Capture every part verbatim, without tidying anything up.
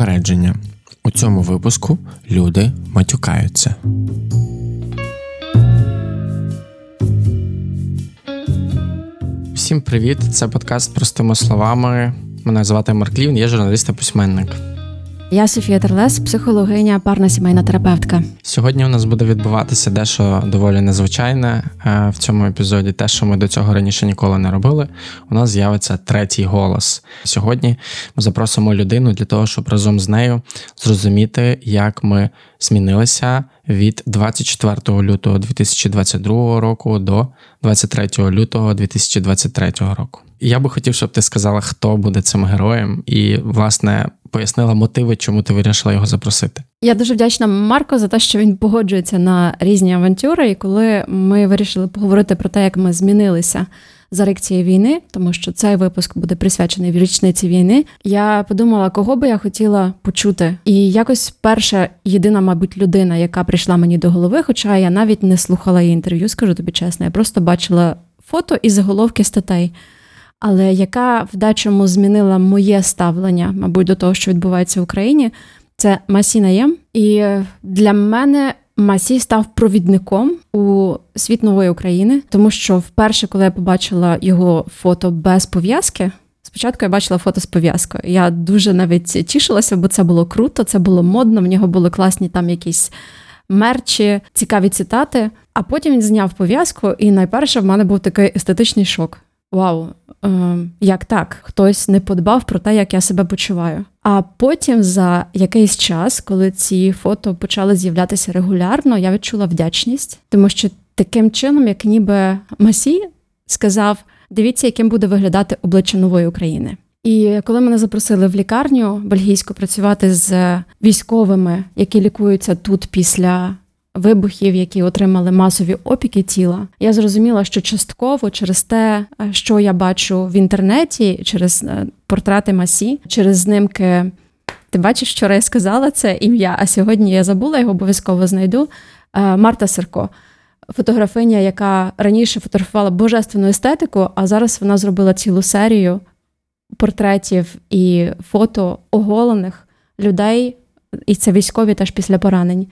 Попередження. У цьому випуску люди матюкаються. Всім привіт! Це подкаст «Простими словами». Мене звати Марк Лівін, я журналіст та письменник. Я Софія Терлес, психологиня, парна сімейна терапевтка. Сьогодні у нас буде відбуватися дещо доволі незвичайне в цьому епізоді. Те, що ми до цього раніше ніколи не робили, у нас з'явиться третій голос. Сьогодні ми запросимо людину для того, щоб разом з нею зрозуміти, як ми змінилися від двадцять четвертого лютого дві тисячі двадцять другого року до двадцять третього лютого дві тисячі двадцять третього року. Я би хотів, щоб ти сказала, хто буде цим героєм і, власне, пояснила мотиви, чому ти вирішила його запросити. Я дуже вдячна Марку за те, що він погоджується на різні авантюри. І коли ми вирішили поговорити про те, як ми змінилися за рік цієї війни, тому що цей випуск буде присвячений річниці війни, я подумала, кого би я хотіла почути. І якось перша, єдина, мабуть, людина, яка прийшла мені до голови, хоча я навіть не слухала її інтерв'ю, скажу тобі чесно, я просто бачила фото і заголовки статей. Але яка в дечому змінила моє ставлення, мабуть, до того, що відбувається в Україні, це Масі Найєм. І для мене Масі став провідником у світ нової України, тому що вперше, коли я побачила його фото без пов'язки, спочатку я бачила фото з пов'язкою. Я дуже навіть тішилася, бо це було круто, це було модно, в нього були класні там якісь мерчі, цікаві цитати. А потім він зняв пов'язку, і найперше в мене був такий естетичний шок. Вау, як так? Хтось не подбав про те, як я себе почуваю. А потім за якийсь час, коли ці фото почали з'являтися регулярно, я відчула вдячність. Тому що таким чином, як ніби Масі сказав, дивіться, яким буде виглядати обличчя нової України. І коли мене запросили в лікарню бельгійську працювати з військовими, які лікуються тут після вибухів, які отримали масові опіки тіла, я зрозуміла, що частково через те, що я бачу в інтернеті, через портрети Масі, через знимки, ти бачиш, вчора я сказала це ім'я, а сьогодні я забула, його обов'язково знайду, Марта Сирко. Фотографиня, яка раніше фотографувала божественну естетику, а зараз вона зробила цілу серію портретів і фото оголених людей, і це військові теж після поранень.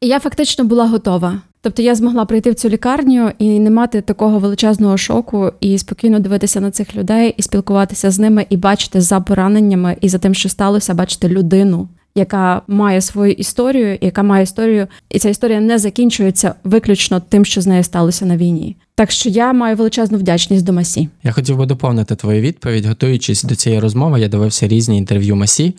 І я фактично була готова. Тобто я змогла прийти в цю лікарню і не мати такого величезного шоку, і спокійно дивитися на цих людей, і спілкуватися з ними, і бачити за пораненнями, і за тим, що сталося, бачити людину, яка має свою історію, яка має історію, і ця історія не закінчується виключно тим, що з нею сталося на війні. Так що я маю величезну вдячність до Масі. Я хотів би доповнити твою відповідь. Готуючись до цієї розмови, я дивився різні інтерв'ю Масі,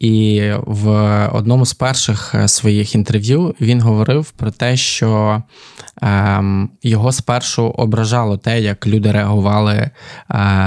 і в одному з перших своїх інтерв'ю він говорив про те, що ем, його спершу ображало те, як люди реагували е,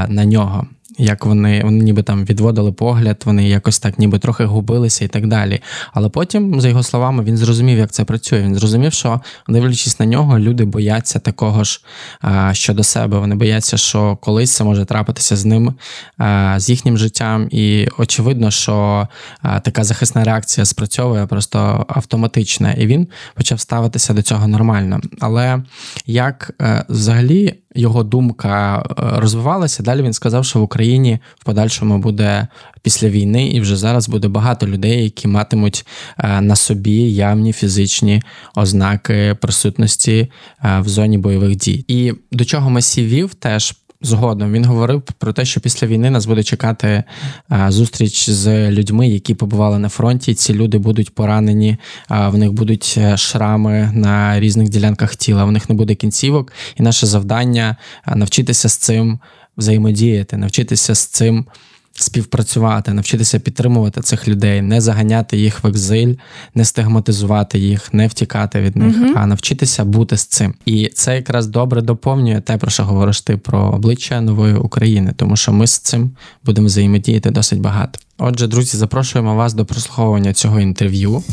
на нього. Як вони, вони ніби там відводили погляд, вони якось так ніби трохи губилися і так далі. Але потім, за його словами, він зрозумів, як це працює. Він зрозумів, що, дивлячись на нього, люди бояться такого ж а, щодо себе. Вони бояться, що колись це може трапитися з ним, а, з їхнім життям. І очевидно, що а, така захисна реакція спрацьовує просто автоматично. І він почав ставитися до цього нормально. Але як а, взагалі його думка розвивалася, далі він сказав, що в Україні в подальшому буде після війни і вже зараз буде багато людей, які матимуть на собі явні фізичні ознаки присутності в зоні бойових дій. І до чого Масі вів теж згодом, він говорив про те, що після війни нас буде чекати зустріч з людьми, які побували на фронті. Ці люди будуть поранені, в них будуть шрами на різних ділянках тіла, в них не буде кінцівок. І наше завдання – навчитися з цим взаємодіяти, навчитися з цим співпрацювати, навчитися підтримувати цих людей, не заганяти їх в екзиль, не стигматизувати їх, не втікати від них, mm-hmm. а навчитися бути з цим. І це якраз добре доповнює те, про що говориш ти, про обличчя нової України, тому що ми з цим будемо взаємодіяти досить багато. Отже, друзі, запрошуємо вас до прослуховування цього інтерв'ю.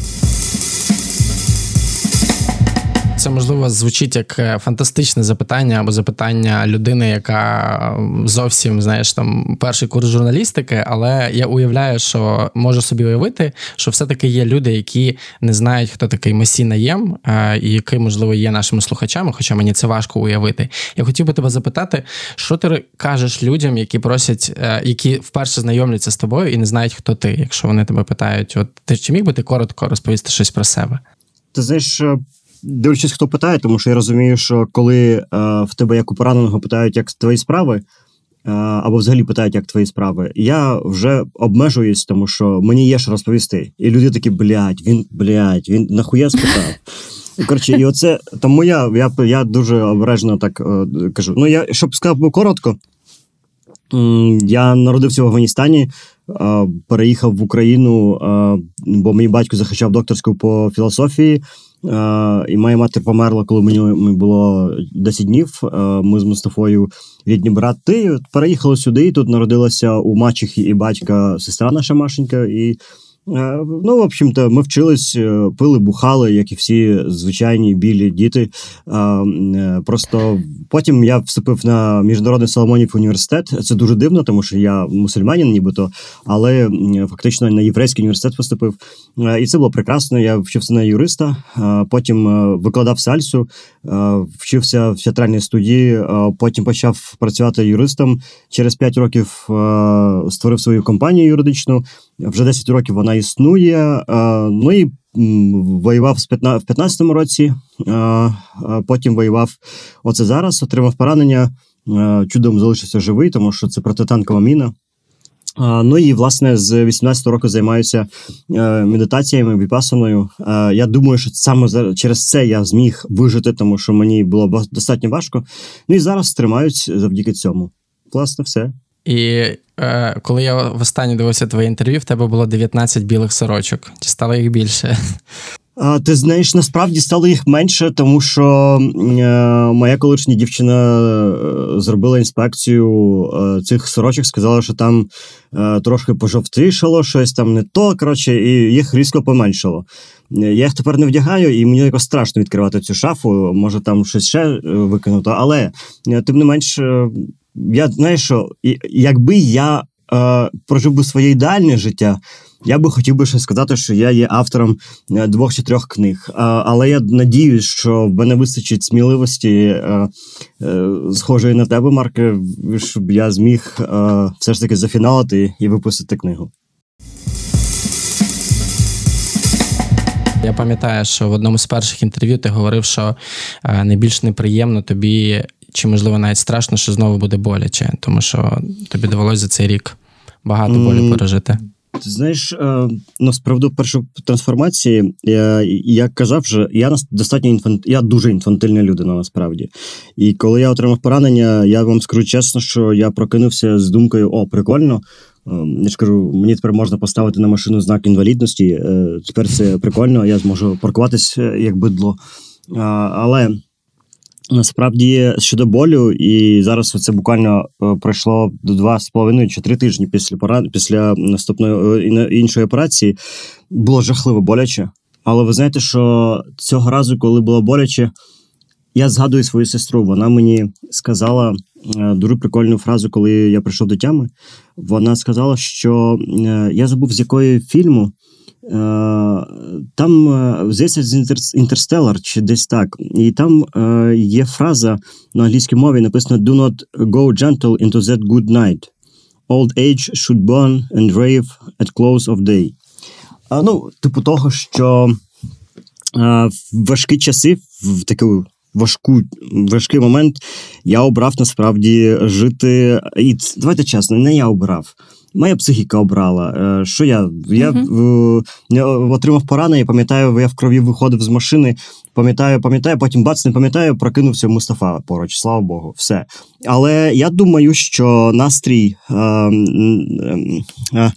Це, можливо, звучить як фантастичне запитання або запитання людини, яка зовсім, знаєш, там, перший курс журналістики, але я уявляю, що можу собі уявити, що все-таки є люди, які не знають, хто такий Масі Найєм, і який, можливо, є нашими слухачами, хоча мені це важко уявити. Я хотів би тебе запитати, що ти кажеш людям, які просять, які вперше знайомляться з тобою і не знають, хто ти, якщо вони тебе питають, от ти чи міг би ти коротко розповісти щось про себе? Ти знаєш, дивлячись, хто питає, тому що я розумію, що коли е, в тебе, як у пораненого, питають, як твої справи, е, або взагалі питають, як твої справи, я вже обмежуюсь, тому що мені є що розповісти. І люди такі, блядь, він, блядь, він нахуя спитав? Коротше, і оце, тому я, я, я дуже обережно так е, кажу. Ну, я, щоб сказав коротко, я народився в Афганістані, е, переїхав в Україну, е, бо мій батько захищав докторську по філософії, Uh, і моя мати померла, коли мені було десять днів. Uh, ми з Мустафою, рідні брати, переїхали сюди, і тут народилася у мачехи і батька сестра наша Машенька. І, uh, ну, в общем-то, ми вчились, пили, бухали, як і всі звичайні білі діти. Uh, просто потім я вступив на Міжнародний Соломонів університет. Це дуже дивно, тому що я мусульманин нібито, але фактично на єврейський університет поступив. І це було прекрасно. Я вчився на юриста, потім викладав сальсу, вчився в театральній студії, потім почав працювати юристом. Через п'ять років створив свою компанію юридичну. Вже десять років вона існує. Ну і воював в п'ятнадцятому році, потім воював оце зараз, отримав поранення. Чудом залишився живий, тому що це протитанкова міна. Ну і, власне, з вісімнадцятого року займаюся медитаціями, віпасаною. Я думаю, що саме через це я зміг вижити, тому що мені було достатньо важко. Ну і зараз тримаюсь завдяки цьому. Власне, все. І е, коли я востаннє дивився твоє інтерв'ю, в тебе було дев'ятнадцять білих сорочок. Чи стало їх більше? А, ти знаєш, насправді стало їх менше, тому що е, моя колишня дівчина зробила інспекцію е, цих сорочок, сказала, що там е, трошки пожовтішало, щось там не то, коротше, і їх різко поменшало. Я їх тепер не вдягаю, і мені якось страшно відкривати цю шафу, може там щось ще викинуто, але тим не менш... Я знаю, що якби я е, прожив би своє ідеальне життя, я би хотів би ще сказати, що я є автором двох чи трьох книг. Е, але я надіюсь, що в мене вистачить сміливості, е, е, схожої на тебе, Марке, щоб я зміг е, все ж таки зафіналити і випустити книгу. Я пам'ятаю, що в одному з перших інтерв'ю ти говорив, що е, найбільш неприємно тобі, чи, можливо, навіть страшно, що знову буде боляче, тому що тобі довелося за цей рік багато болю пережити. Ти знаєш, ну, з приводу першої трансформації, я, я казав, що я достатньо інфант... я дуже інфантильна людина, насправді. І коли я отримав поранення, я вам скажу чесно, що я прокинувся з думкою, о, прикольно, я ж кажу, мені тепер можна поставити на машину знак інвалідності, тепер це прикольно, я зможу паркуватись як бидло. Але... Насправді, щодо болю, і зараз це буквально пройшло до два з половиною чи три тижні після поран... після наступної іншої операції, було жахливо боляче. Але ви знаєте, що цього разу, коли було боляче, я згадую свою сестру. Вона мені сказала дуже прикольну фразу, коли я прийшов до тями. Вона сказала, що я забув, з якої фільму, там, здається, Interstellar, чи десь так, і там е, є фраза на англійській мові, написано «Do not go gentle into that good night. Old age should burn and rave at close of day». А, ну, типу того, що е, в важкі часи, в таку важку, важкий момент, я обрав, насправді, жити, і давайте чесно, не я обрав. Моя психіка обрала. Що я? Я uh-huh. отримав поранення, я пам'ятаю, я в крові виходив з машини, пам'ятаю, пам'ятаю, потім бац, не пам'ятаю, прокинувся Мустафа поруч, слава Богу, все. Але я думаю, що настрій, е, е,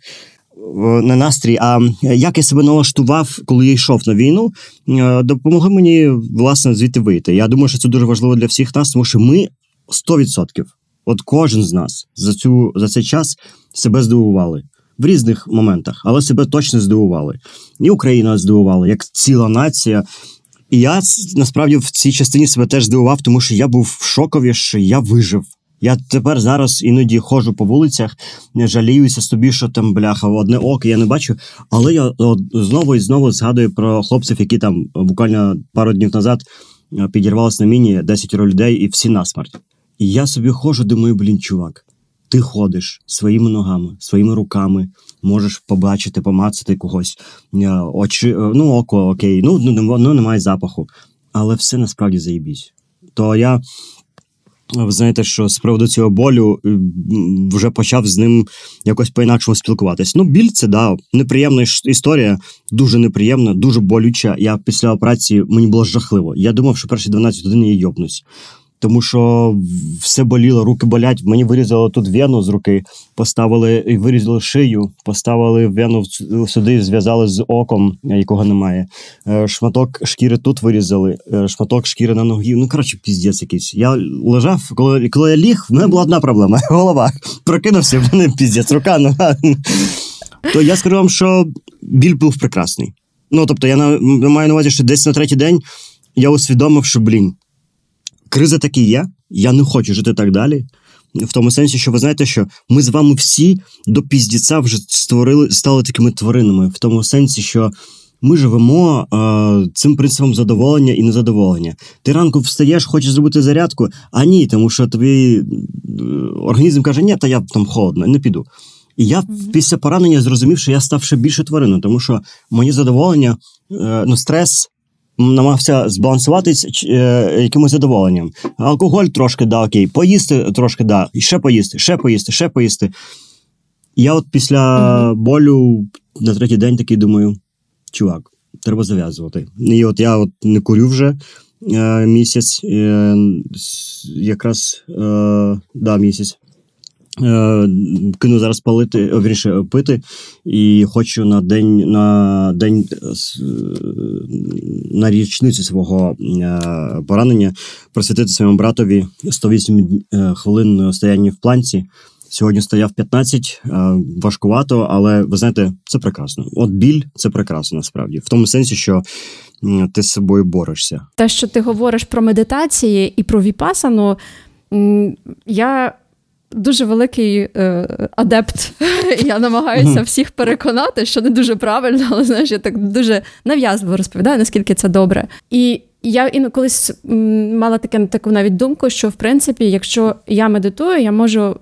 не настрій, а як я себе налаштував, коли я йшов на війну, допомогло мені, власне, звідти вийти. Я думаю, що це дуже важливо для всіх нас, тому що ми сто відсотків, от кожен з нас за, цю, за цей час себе здивували. В різних моментах, але себе точно здивували. І Україна здивувала, як ціла нація. І я насправді в цій частині себе теж здивував, тому що я був в шокові, що я вижив. Я тепер зараз іноді ходжу по вулицях, жаліюся собі, що там, бляха, одне око, я не бачу. Але я знову і знову згадую про хлопців, які там буквально пару днів назад підірвалися на міні, десятеро людей і всі насмерть. І я собі ходжу, думаю, блін, чувак, ти ходиш своїми ногами, своїми руками, можеш побачити, помацати когось. Очі, ну, око, окей, ну, ну немає запаху. Але все насправді заєбісь. То я... Ви знаєте, що з приводу цього болю вже почав з ним якось по-інакшому спілкуватись. Ну, біль – це, да, неприємна історія, дуже неприємна, дуже болюча. Я після операції, мені було жахливо. Я думав, що перші дванадцять годин я йобнусь. Тому що все боліло, руки болять. Мені вирізали тут вену з руки, поставили і вирізали шию, поставили вену сюди, зв'язали з оком, якого немає. Шматок шкіри тут вирізали, шматок шкіри на ногі. Ну, коротше, піздець якийсь. Я лежав, коли, коли я ліг, в мене була одна проблема – голова. Прокинувся, в мене піздець, рука, нога. То я скажу вам, що біль був прекрасний. Ну, тобто, я маю на увазі, що десь на третій день я усвідомив, що, блін, криза таки є, я не хочу жити так далі. В тому сенсі, що ви знаєте, що ми з вами всі до піздіця вже створили, стали такими тваринами. В тому сенсі, що ми живемо е, цим принципом задоволення і незадоволення. Ти ранку встаєш, хочеш зробити зарядку, а ні, тому що тобі організм каже, ні, та я там холодно, не піду. І я після поранення зрозумів, що я став ще більше твариною, тому що моє задоволення, е, ну, стрес, намагався збалансуватись е, якимось задоволенням. Алкоголь трошки, да, окей. Поїсти трошки, да. І ще поїсти, ще поїсти, ще поїсти. Я от після mm-hmm. болю на третій день такий думаю, чувак, треба зав'язувати. І от я от не курю вже е, місяць. Е, якраз, е, да, місяць. Е, кину зараз палити, о, вірніше, пити, і хочу на день, на день, на річницю свого е, поранення присвятити своєму братові сто вісім е, хвилин стояння в планці. Сьогодні стояв п'ятнадцять, е, важкувато, але, ви знаєте, це прекрасно. От біль – це прекрасно, насправді. В тому сенсі, що е, ти з собою борешся. Те, що ти говориш про медитації і про віпасану, я... Дуже великий е, адепт. Я намагаюся всіх переконати, що не дуже правильно, але, знаєш, я так дуже нав'язливо розповідаю, наскільки це добре. І я колись мала таке, таку навіть думку, що, в принципі, якщо я медитую, я можу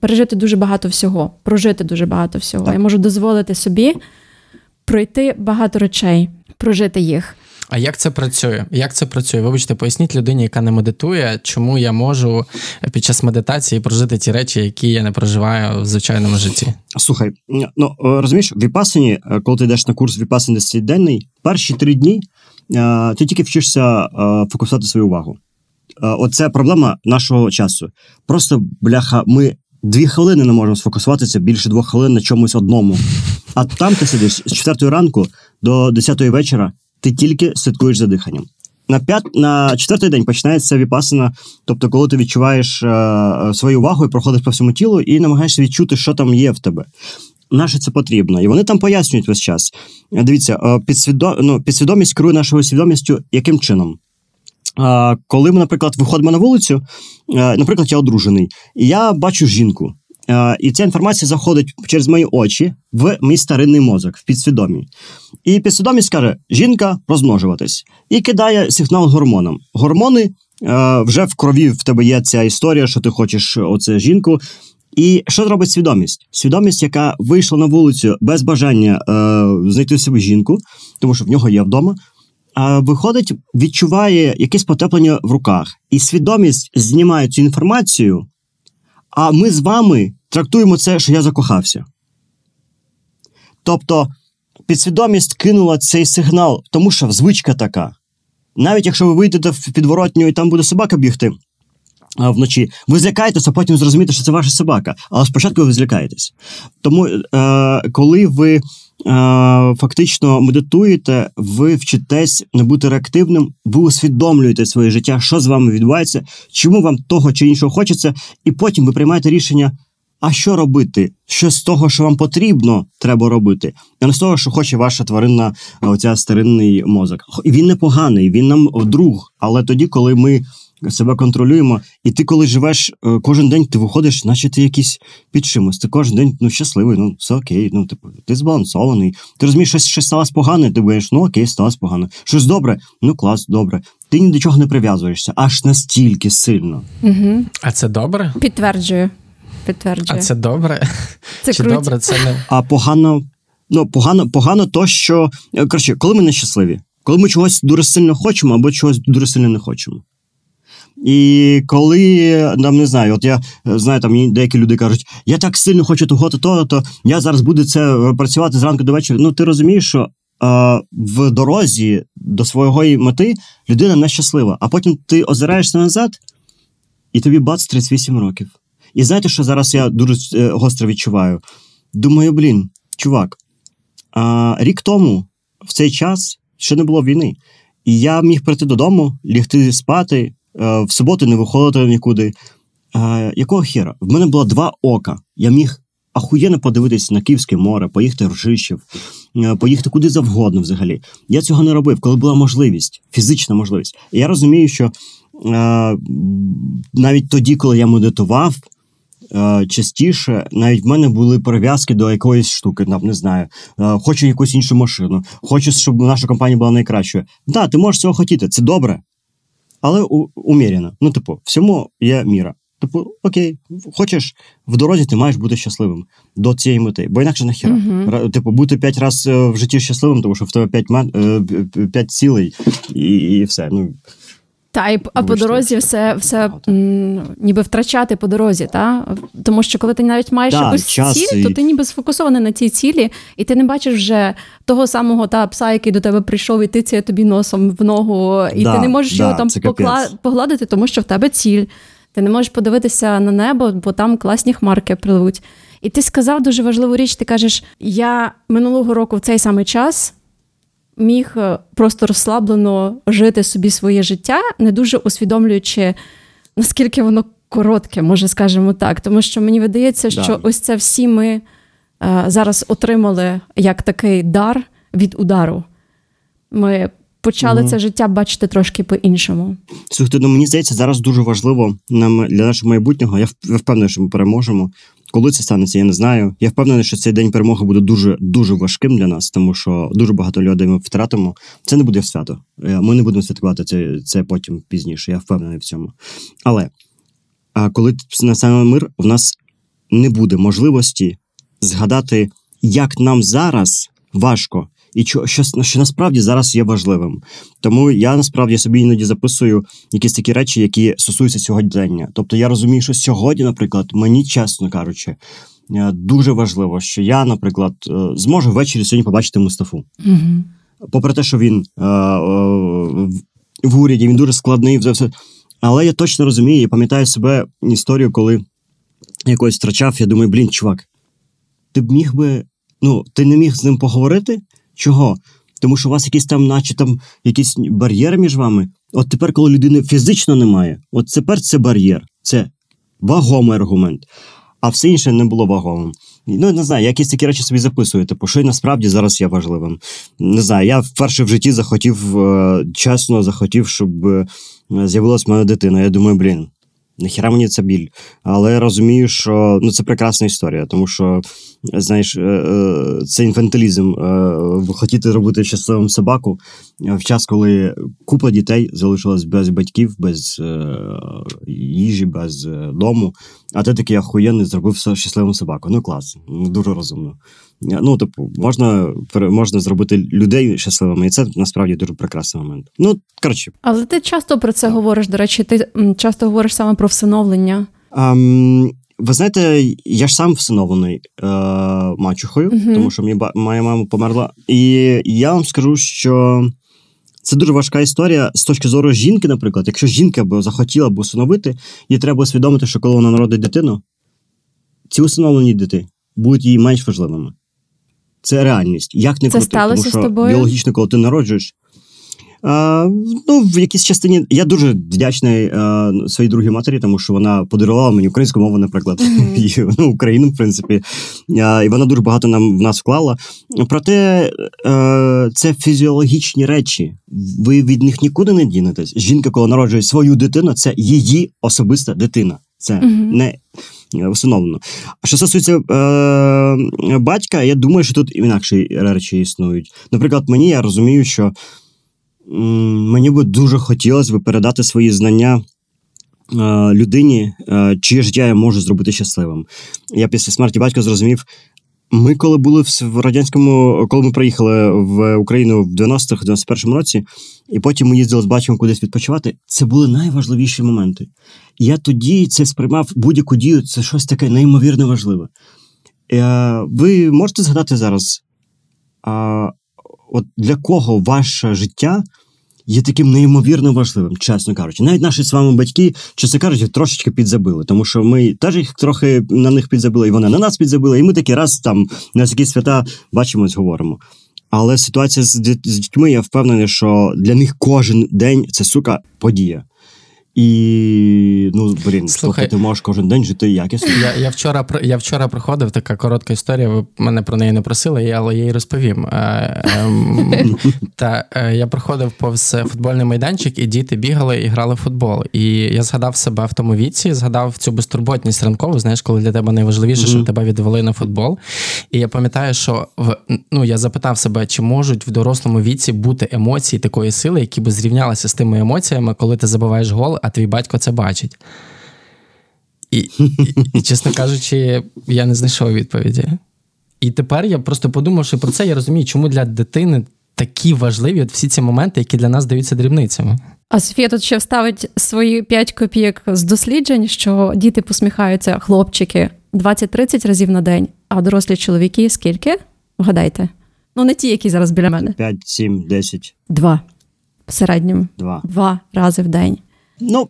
пережити дуже багато всього, прожити дуже багато всього. Так. Я можу дозволити собі пройти багато речей, прожити їх. А як це працює? Як це працює? Вибачте, поясніть людині, яка не медитує, чому я можу під час медитації прожити ті речі, які я не проживаю в звичайному житті? Слухай, ну розумієш, в віпасані, коли ти йдеш на курс віпасані десятиденний, перші три дні ти тільки вчишся фокусувати свою увагу. Оце проблема нашого часу. Просто, бляха, ми дві хвилини не можемо сфокусуватися, більше двох хвилин на чомусь одному. А там ти сидиш з четвертої ранку до десятої вечора, ти тільки слідкуєш за диханням. На п'ят... на четвертий день починається віпасана, тобто коли ти відчуваєш е... свою увагу і проходиш по всьому тілу і намагаєшся відчути, що там є в тебе. Наше це потрібно. І вони там пояснюють весь час. Дивіться, підсвідо... ну, підсвідомість керує нашою свідомістю яким чином? Е... Коли ми, наприклад, виходимо на вулицю, е... наприклад, я одружений, і я бачу жінку. І ця інформація заходить через мої очі в мій старинний мозок, в підсвідомі. І підсвідомість каже, жінка, розмножуватись. І кидає сигнал гормонам. Гормони, е, вже в крові в тебе є ця історія, що ти хочеш оце жінку. І що робить свідомість? Свідомість, яка вийшла на вулицю без бажання е, знайти собі жінку, тому що в нього є вдома, виходить, відчуває якесь потеплення в руках. І свідомість знімає цю інформацію, а ми з вами трактуємо це, що я закохався. Тобто підсвідомість кинула цей сигнал, тому що звичка така. Навіть якщо ви вийдете в підворотню і там буде собака бігти а, вночі, ви злякаєтесь, а потім зрозумієте, що це ваша собака. Але спочатку ви злякаєтесь. Тому е- коли ви е- фактично медитуєте, ви вчитесь не бути реактивним, ви усвідомлюєте своє життя, що з вами відбувається, чому вам того чи іншого хочеться, і потім ви приймаєте рішення, а що робити? Що з того, що вам потрібно, треба робити, а не з того, що хоче ваша тваринна, оця старинний мозок. Він непоганий, він нам друг, але тоді, коли ми себе контролюємо, і ти, коли живеш, кожен день ти виходиш, наче ти якийсь під чимось, ти кожен день, ну, щасливий, ну, все окей, ну, типу, ти збалансований, ти розумієш, щось, щось сталося погане, ти будеш, ну, окей, сталося погано, щось добре, ну, клас, добре. Ти ні до чого не прив'язуєшся, аж настільки сильно. Угу. А це добре? Підтверджую. Підтверджую. А це добре? Це чи добре, це не... А погано, ну, погано, погано то, що, коротше, коли ми нещасливі, коли ми чогось дуже сильно хочемо або чогось дуже сильно не хочемо. І коли, там, не знаю, от я знаю, там деякі люди кажуть, я так сильно хочу того-то, то-то, я зараз буду це працювати зранку до вечора. Ну, ти розумієш, що е, в дорозі до своєї мети людина нещаслива. А потім ти озираєшся назад, і тобі бац, тридцять вісім років. І знаєте, що зараз я дуже е, гостро відчуваю? Думаю, блін, чувак, е, рік тому, в цей час, ще не було війни, і я міг прийти додому, лягти спати, в суботу не виходити нікуди. Е, якого хіра? В мене було два ока. Я міг ахуєнно подивитися на Київське море, поїхати в Ржищів, е, поїхати куди завгодно взагалі. Я цього не робив, коли була можливість, фізична можливість. І я розумію, що е, навіть тоді, коли я медитував, е, частіше, навіть в мене були прив'язки до якоїсь штуки, там, не знаю, е, хочу якусь іншу машину, хочу, щоб наша компанія була найкращою. Так, да, ти можеш цього хотіти, це добре. Але умірено. Ну, типу, всьому є міра. Типу, окей, хочеш, в дорозі ти маєш бути щасливим до цієї мети. Бо інакше нахіра. Uh-huh. Типу, бути п'ять раз в житті щасливим, тому що в тебе п'ять, мет... п'ять цілей і, і все. Ну, та, і, а по дорозі все, все м, ніби втрачати по дорозі, та? Тому що коли ти навіть маєш да, якусь ціль, і... то ти ніби сфокусований на цій цілі, і ти не бачиш вже того самого та пса, який до тебе прийшов і тицяє тобі носом в ногу, і да, ти не можеш да, його там покла... погладити, тому що в тебе ціль. Ти не можеш подивитися на небо, бо там класні хмарки пливуть. І ти сказав дуже важливу річ, ти кажеш, я минулого року в цей самий час... міг просто розслаблено жити собі своє життя, не дуже усвідомлюючи, наскільки воно коротке, може, скажемо так. Тому що мені видається, що да. ось це всі ми е, зараз отримали як такий дар від удару. Ми почали угу. це життя бачити трошки по-іншому. Слухайте, ну мені здається, зараз дуже важливо нам для нашого майбутнього, я впевнений, що ми переможемо. Коли це станеться, я не знаю. Я впевнений, що цей день перемоги буде дуже-дуже важким для нас, тому що дуже багато людей ми втратимо. Це не буде свято. Ми не будемо святкувати це, це потім, пізніше. Я впевнений в цьому. Але коли настане мир, в нас не буде можливості згадати, як нам зараз важко, і що, що, що насправді зараз є важливим. Тому я насправді собі іноді записую якісь такі речі, які стосуються сьогодення. Тобто я розумію, що сьогодні, наприклад, мені, чесно кажучи, дуже важливо, що я, наприклад, зможу ввечері сьогодні побачити Мустафу. Угу. Попри те, що він е- е- в уряді, він дуже складний. Але я точно розумію, я пам'ятаю себе історію, коли я когось втрачав, я думаю, блін, чувак, ти б міг би, ну, ти не міг з ним поговорити? Чого? Тому що у вас якісь там, наче там, якісь бар'єри між вами. От тепер, коли людини фізично немає, от тепер це бар'єр. Це вагомий аргумент. А все інше не було вагомим. Ну, не знаю, я якісь такі речі собі записую, типу, що і насправді зараз є важливим. Не знаю, я вперше в житті захотів, чесно захотів, щоб з'явилась моя дитина. Я думаю, блін, нахіра мені це біль. Але я розумію, що ну, це прекрасна історія, тому що, знаєш, це інфантилізм. Хотіти робити щасливим собаку в час, коли купа дітей залишилась без батьків, без їжі, без дому, а ти такий охуєнний зробив щасливим собаку. Ну, клас, дуже розумно. Ну, типу, можна, можна зробити людей щасливими, і це насправді дуже прекрасний момент. Ну, коротше. Але ти часто про це так. говориш, до речі, ти часто говориш саме про всиновлення. Ам... Ви знаєте, я ж сам всиновлений е, мачухою, uh-huh. тому що мій, моя мама померла. І я вам скажу, що це дуже важка історія з точки зору жінки, наприклад. Якщо жінка б захотіла б усиновити, їй треба усвідомити, що коли вона народить дитину, ці усиновлені діти будуть їй менш важливими. Це реальність. Як не крути, тому що біологічно, коли ти народжуєш, А, ну, в якійсь частині я дуже вдячний а, своїй другій матері, тому що вона подарувала мені українську мову, наприклад, mm-hmm. і, ну, Україну, в принципі. А, і вона дуже багато нам в нас вклала. Проте а, це фізіологічні речі. Ви від них нікуди не дінетесь. Жінка, коли народжує свою дитину, це її особиста дитина. Це mm-hmm. не усиновлено. А що стосується е- батька, я думаю, що тут інакші речі існують. Наприклад, мені, я розумію, що м- мені би дуже хотілося би передати свої знання е- людині, е- чиє життя я можу зробити щасливим. Я після смерті батька зрозумів, ми коли були в радянському, коли ми приїхали в Україну в дев'яностих, дев'яносто першому році, і потім ми їздили з батьком кудись відпочивати, це були найважливіші моменти. Я тоді це сприймав, будь-яку дію, це щось таке неймовірно важливе. Ви можете згадати зараз, а, от для кого ваше життя є таким неймовірно важливим, чесно кажучи. Навіть наші з вами батьки, чесно кажучи, трошечки підзабили, тому що ми теж їх трохи на них підзабили, і вони на нас підзабили, і ми такі раз там на якісь свята бачимось, говоримо. Але ситуація з дітьми, я впевнений, що для них кожен день це, сука, подія. І, ну, блін, слухай, ти можеш кожен день жити якісно. Я, я, вчора, я вчора проходив, така коротка історія, ви мене про неї не просили, але я її розповім. Та я проходив повз футбольний майданчик, і діти бігали і грали в футбол. І я згадав себе в тому віці, згадав цю безтурботність ранкову, знаєш, коли для тебе найважливіше, щоб тебе відвели на футбол. І я пам'ятаю, що, ну, я запитав себе, чи можуть в дорослому віці бути емоції такої сили, які би зрівнялися з тими емоціями, коли ти забиваєш гол, а твій батько це бачить. І, і, і, чесно кажучи, я не знайшов відповіді. І тепер я просто подумавши про це, я розумію, чому для дитини такі важливі от всі ці моменти, які для нас здаються дрібницями. А Софія тут ще вставить свої п'ять копійок з досліджень, що діти посміхаються, хлопчики, двадцять-тридцять разів на день, а дорослі чоловіки скільки? Вгадайте. Ну, не ті, які зараз біля мене. п'ять, сім, десять. Два. В середньому. Два. Два рази в день. Ну,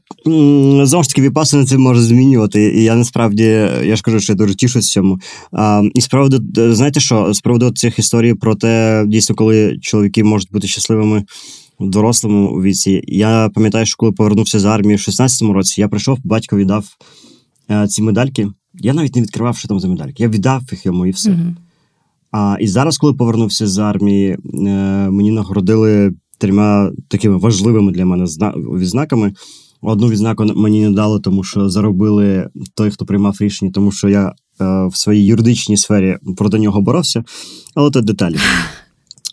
знову ж таки, Віпасана це може змінювати, і я насправді, я ж кажу, що я дуже тішусь цьому. А, і справді, знаєте що, з приводу цих історій про те, дійсно, коли чоловіки можуть бути щасливими в дорослому віці, я пам'ятаю, що коли повернувся з армії в шістнадцятому році, я прийшов, батько віддав а, ці медальки, я навіть не відкривав, що там за медальки, я віддав їх йому і все. Mm-hmm. А, і зараз, коли повернувся з армії, а, мені нагородили трьома такими важливими для мене відзнаками. Одну відзнаку мені не дали, тому що заробили той, хто приймав рішення, тому що я е, в своїй юридичній сфері проти нього боровся, але то деталі.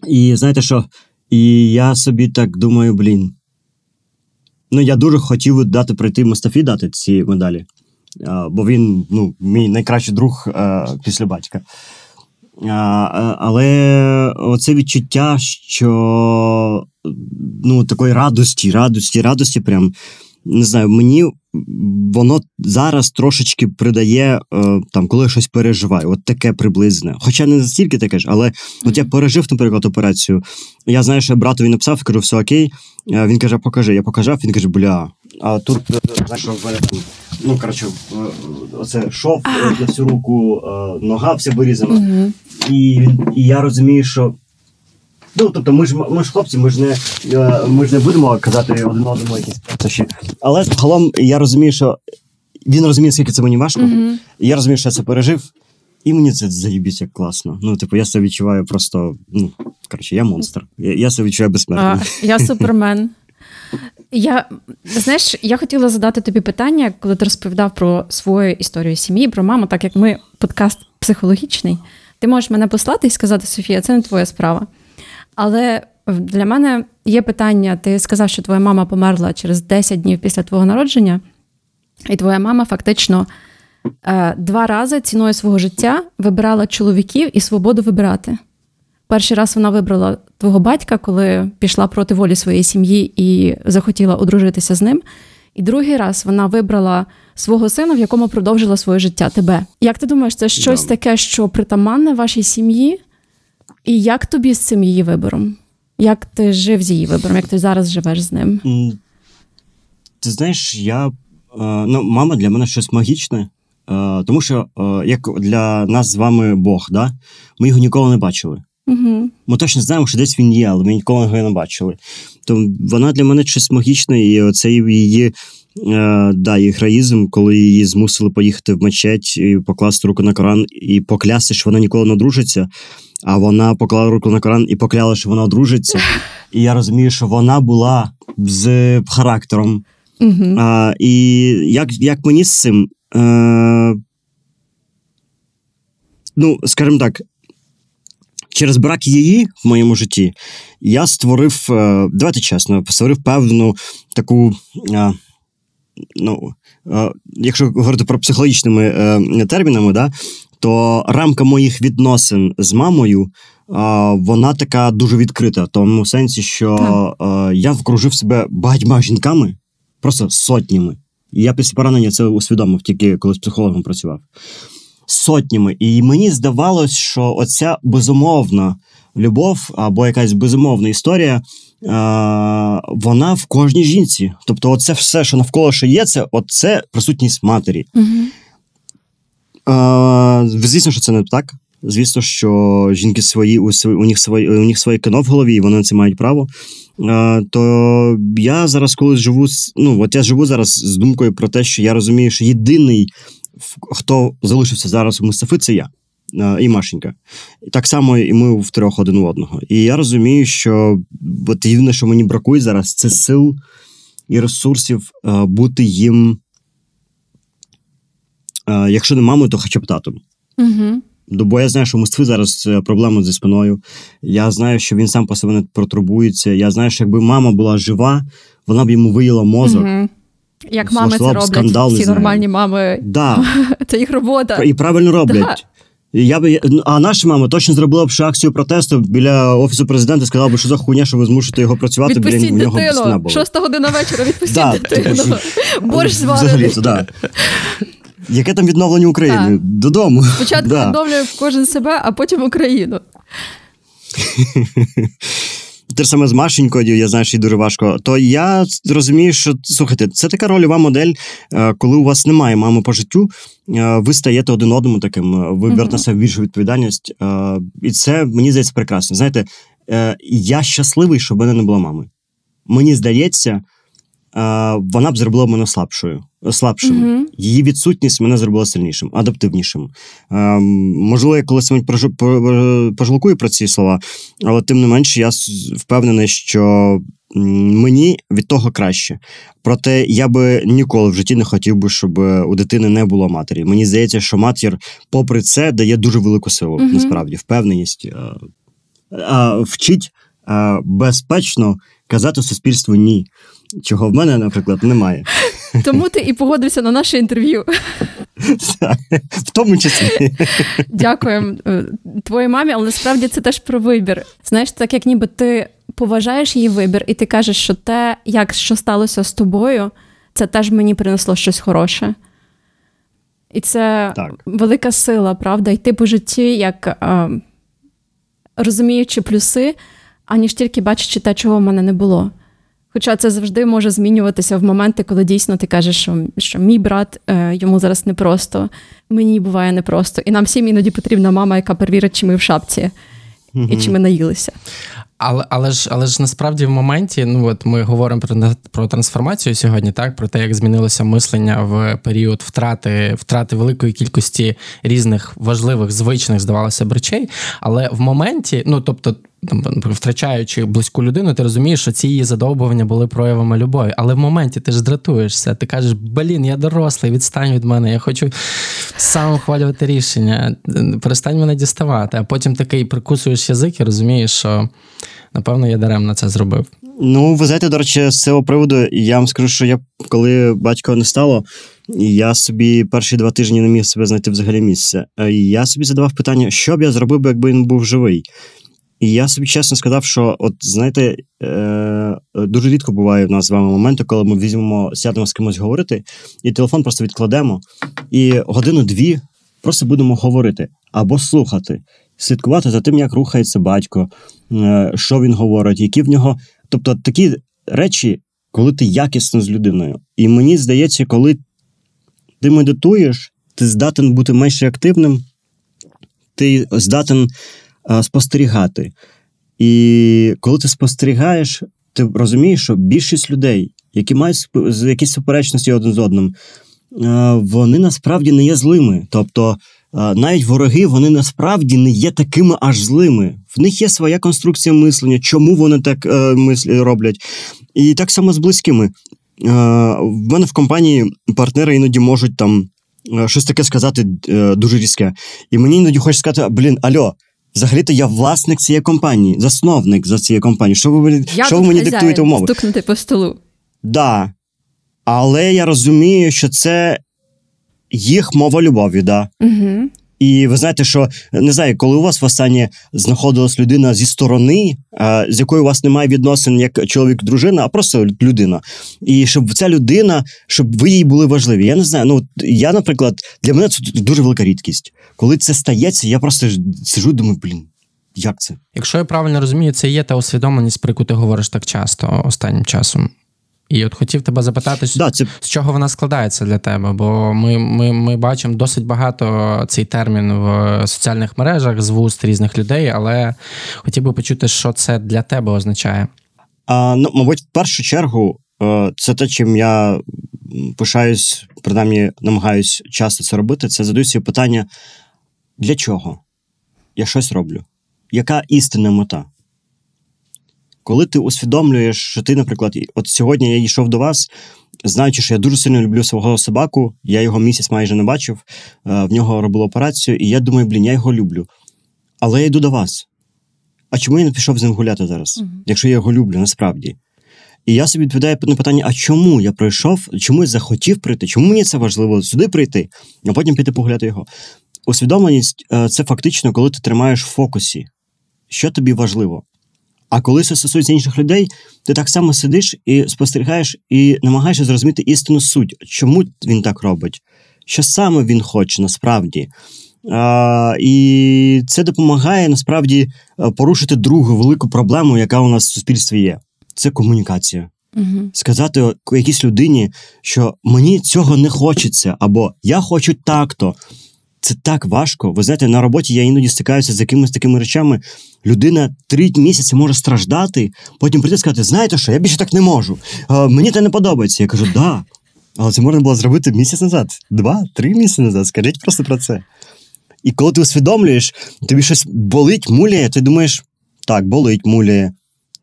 І знаєте що, і я собі так думаю, блін, ну я дуже хотів дати прийти Мустафі дати ці медалі, а, бо він, ну, мій найкращий друг а, після батька. А, але оце відчуття, що, ну, такої радості, радості, радості прям, не знаю, мені воно зараз трошечки придає, там, коли я щось переживаю, от таке приблизне. Хоча не настільки таке ж, але от я пережив, наприклад, операцію, я знаю, що я братові написав, кажу, все окей, він каже, покажи, я показав, він каже, бля, а тут, знаєш, ну, коротше, оце шов, на всю руку, нога все вирізана, і, і я розумію, що ну, тобто, ми ж, ми ж хлопці, ми ж, не, ми ж не будемо казати один одному якісь процесі. Але загалом я розумію, що він розуміє, скільки це мені важко. Mm-hmm. Я розумію, що я це пережив. І мені це заїбіть як класно. Ну, типу, я себе відчуваю просто, ну, коротше, я монстр. Я, я себе відчуваю безсмертно. А, я супермен. Я, знаєш, я хотіла задати тобі питання, коли ти розповідав про свою історію сім'ї, про маму, так як ми подкаст психологічний. Ти можеш мене послати і сказати, Софія, це не твоя справа. Але для мене є питання. Ти сказав, що твоя мама померла через десять днів після твого народження, і твоя мама фактично два рази ціною свого життя вибирала чоловіків і свободу вибирати. Перший раз вона вибрала твого батька, коли пішла проти волі своєї сім'ї і захотіла одружитися з ним. І другий раз вона вибрала свого сина, в якому продовжила своє життя, тебе. Як ти думаєш, це щось таке, що притаманне вашій сім'ї? І як тобі з цим її вибором? Як ти жив з її вибором? Як ти зараз живеш з ним? Ти знаєш, я... Ну, мама для мене щось магічне. Тому що, як для нас з вами Бог, да? Ми його ніколи не бачили. Угу. Ми точно знаємо, що десь він є, але ми ніколи його не бачили. Тому вона для мене щось магічне, і оцей її е, да, її героїзм, коли її змусили поїхати в мечеть і покласти руку на Коран і поклясти, що вона ніколи не одружиться, а вона поклала руку на Коран і покляла, що вона одружиться. І я розумію, що вона була з характером. Угу. А, і як, як мені з цим? Е, ну, скажімо так, через брак її в моєму житті я створив, давайте чесно, створив певну таку, ну, якщо говорити про психологічними термінами, да, то рамка моїх відносин з мамою, вона така дуже відкрита. В тому сенсі, що я вкружив себе багатьма жінками, просто сотнями. І я після поранення це усвідомив, тільки коли з психологом працював. Сотнями. І мені здавалось, що оця безумовна любов або якась безумовна історія, вона в кожній жінці. Тобто оце все, що навколо, що є, це оце присутність матері. Угу. Звісно, що це не так. Звісно, що жінки свої, у, у них своє у них своє кіно в голові, і вони на це мають право. То я зараз колись живу, ну, от я живу зараз з думкою про те, що я розумію, що єдиний, хто залишився зараз у Мустафи, це я і Машенька. Так само і ми втрьох один у одного. І я розумію, що от єдине, що мені бракує зараз, це сил і ресурсів бути їм, якщо не мамою, то хоча б татом. Угу. Бо я знаю, що у Мустафи зараз проблеми зі спиною. Я знаю, що він сам по себе не протурбується. Я знаю, що якби мама була жива, вона б йому виїла мозок. Угу. Як мами це роблять, скандал, всі нормальні мами, да. Це їх робота. І правильно роблять. Да. Я б, а наша мама точно зробила б ще акцію протесту біля Офісу Президента, сказала б, що за хуйня, що ви змушуєте його працювати, відпустіть блін, дитину. В нього спина була. шоста година вечора, відпустіть да, дитину. Борщ зварений. Взагалі-то, так. Да. Яке там відновлення України? А. Додому. Спочатку да. відновлює кожен себе, а потім Україну. Те ж саме з Машенькою, я знаю, що їй дуже важко. То я розумію, що, слухайте, це така рольова модель, коли у вас немає мами по життю, ви стаєте один одному таким, ви берете на себе більшу відповідальність. І це, мені здається, прекрасно. Знаєте, я щасливий, що в мене не було мами. Мені здається, вона б зробила мене слабшою. слабшим. Mm-hmm. Її відсутність мене зробила сильнішим, адаптивнішим. Ем, можливо, я колись пожалкую про ці слова, але тим не менше я впевнений, що мені від того краще. Проте я би ніколи в житті не хотів би, щоб у дитини не було матері. Мені здається, що матір, попри це, дає дуже велику силу, mm-hmm. насправді, впевненість. Вчить безпечно казати суспільству «ні», чого в мене, наприклад, немає. Тому ти і погодився на наше інтерв'ю. В тому числі. Дякую твоїй мамі, але насправді це теж про вибір. Знаєш, так як ніби ти поважаєш її вибір, і ти кажеш, що те, як що сталося з тобою, це теж мені принесло щось хороше. І це так. велика сила, правда, йти по житті, як а, розуміючи плюси, аніж тільки бачачи те, чого в мене не було. Хоча це завжди може змінюватися в моменти, коли дійсно ти кажеш, що, що мій брат, е, йому зараз непросто, мені буває непросто. І нам всім іноді потрібна мама, яка перевірить, чи ми в шапці, mm-hmm. і чи ми наїлися. Але, але, ж, але ж насправді в моменті, ну от ми говоримо про, про трансформацію сьогодні, так, про те, як змінилося мислення в період втрати, втрати великої кількості різних важливих, звичних, здавалося б, речей. Але в моменті, ну тобто, втрачаючи близьку людину, ти розумієш, що ці її задовбування були проявами любові. Але в моменті ти ж дратуєшся, ти кажеш, блін, я дорослий, відстань від мене, я хочу сам ухвалювати рішення, перестань мене діставати. А потім такий прикусуєш язик і розумієш, що, напевно, я даремно це зробив. Ну, ви знаєте, до речі, з цього приводу, я вам скажу, що я, коли батька не стало, я собі перші два тижні не міг себе знайти взагалі місце. Я собі задавав питання, що б я зробив, якби він був живий. І я собі чесно сказав, що, от, знаєте, е- дуже рідко буває в нас з вами моменти, коли ми візьмемо, сядемо з кимось говорити, і телефон просто відкладемо, і годину-дві просто будемо говорити або слухати, слідкувати за тим, як рухається батько, е- що він говорить, які в нього... Тобто такі речі, коли ти якісно з людиною. І мені здається, коли ти медитуєш, ти здатен бути менш активним, ти здатен спостерігати. І коли ти спостерігаєш, ти розумієш, що більшість людей, які мають якісь суперечності один з одним, вони насправді не є злими. Тобто, навіть вороги, вони насправді не є такими аж злими. В них є своя конструкція мислення, чому вони так е, мислі роблять. І так само з близькими. Е, в мене в компанії партнери іноді можуть там щось таке сказати е, дуже різке. І мені іноді хочеться сказати, блін, альо, взагалі-то я власник цієї компанії, засновник за цієї компанії. Що ви, що ви мені диктуєте умови? Я тут стукнути по столу. Так. Да. Але я розумію, що це їх мова любові, да. Угу. І ви знаєте, що, не знаю, коли у вас в останнє знаходилась людина зі сторони, з якою у вас немає відносин як чоловік-дружина, а просто людина. І щоб ця людина, щоб ви їй були важливі. Я не знаю, ну, я, наприклад, для мене це дуже велика рідкість. Коли це стається, я просто сижу і думаю, блін, як це? Якщо я правильно розумію, це є та усвідомленість, про яку ти говориш так часто останнім часом. І от хотів тебе запитати, да, це... з чого вона складається для тебе, бо ми, ми, ми бачимо досить багато цей термін в соціальних мережах з вуст різних людей, але хотів би почути, що це для тебе означає. А, ну, мабуть, в першу чергу, це те, чим я пишаюсь, принаймні намагаюсь часто це робити, це задаю собі питання, для чого я щось роблю? Яка істинна мета? Коли ти усвідомлюєш, що ти, наприклад, от сьогодні я йшов до вас, знаючи, що я дуже сильно люблю свого собаку, я його місяць майже не бачив, в нього робили операцію, і я думаю, блін, я його люблю. Але я йду до вас. А чому я не пішов з ним гуляти зараз, угу. якщо я його люблю насправді? І я собі відповідаю на питання, а чому я прийшов, чому я захотів прийти, чому мені це важливо сюди прийти, а потім піти погуляти його. Усвідомленість – це фактично, коли ти тримаєш в фокусі, що тобі важливо. А коли це стосується інших людей, ти так само сидиш і спостерігаєш і намагаєшся зрозуміти істинну суть. Чому він так робить? Що саме він хоче насправді? А, і це допомагає насправді порушити другу велику проблему, яка у нас в суспільстві є. Це комунікація. Угу. Сказати якійсь людині, що мені цього не хочеться, або я хочу так-то. Це так важко. Ви знаєте, на роботі я іноді стикаюся з якимись такими речами. Людина три місяці може страждати, потім прийти і сказати, знаєте що, я більше так не можу. Е, мені це не подобається. Я кажу, да. Але це можна було зробити місяць назад. Два, три місяці назад. Скажіть просто про це. І коли ти усвідомлюєш, тобі щось болить, муляє, ти думаєш, так, болить, муляє.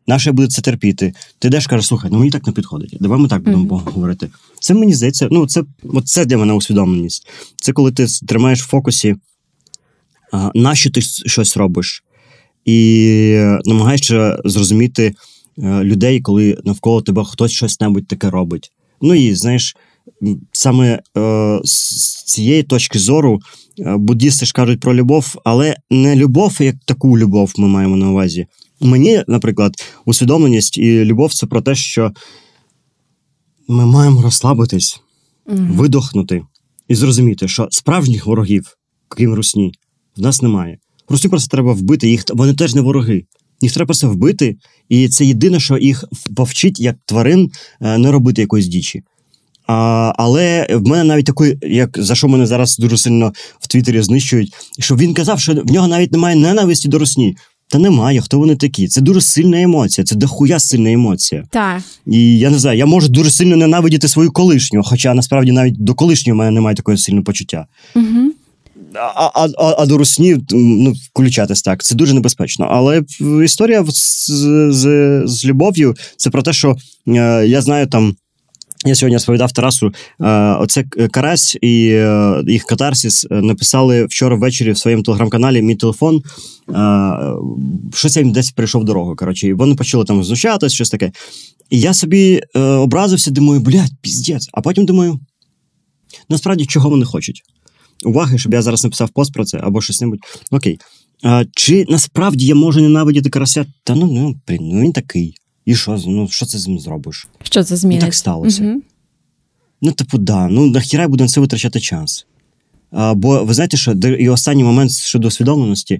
Наше буде це терпіти. Ти йдеш, кажеш, слухай, ну мені так не підходить. Давай ми так будемо mm-hmm. говорити. Це мені здається, ну це, от це для мене усвідомленість. Це коли ти тримаєш в фокусі, а, на що ти щось робиш. І намагаєшся зрозуміти а, людей, коли навколо тебе хтось щось небудь таке робить. Ну і, знаєш, саме а, з цієї точки зору а, буддісти ж кажуть про любов, але не любов, як таку любов ми маємо на увазі. Мені, наприклад, усвідомленість і любов – це про те, що ми маємо розслабитись, mm-hmm. видохнути і зрозуміти, що справжніх ворогів, крім русні, в нас немає. Русні просто треба вбити, їх, вони теж не вороги. Їх треба просто вбити, і це єдине, що їх повчить, як тварин, не робити якоїсь дічі. А, але в мене навіть такий, як за що мене зараз дуже сильно в Твіттері знищують, що він казав, що в нього навіть немає ненависті до русні. Та немає, хто вони такі. Це дуже сильна емоція, це дохуя сильна емоція. Так. І я не знаю, я можу дуже сильно ненавидіти свою колишню, хоча насправді навіть до колишнього в мене немає такого сильного почуття. Угу. А, а, а, а до русні, ну, включатись так, це дуже небезпечно. Але історія з, з, з любов'ю, це про те, що е, я знаю там, я сьогодні розповідав Тарасу, е, оце Карась і е, їх катарсіс написали вчора ввечері в своєму телеграм-каналі «Мій телефон». Щось я їм десь прийшов дорогу, коротше, і вони почали там знущатись, щось таке. І я собі е, образився, думаю, блядь, піздець. А потім думаю, насправді, чого вони хочуть? Уваги, щоб я зараз написав пост про це, або щось-небудь. Окей. Е, чи насправді я можу ненавидіти карася? Та ну, ну, блін, ну він такий. І що, ну, що це з ним зробиш? Що це змінить? Ну, так сталося. Угу. Ну, типу, да, ну, нахіра я буду на це витрачати час. А, бо, ви знаєте, що і останній момент щодо усвідомленості,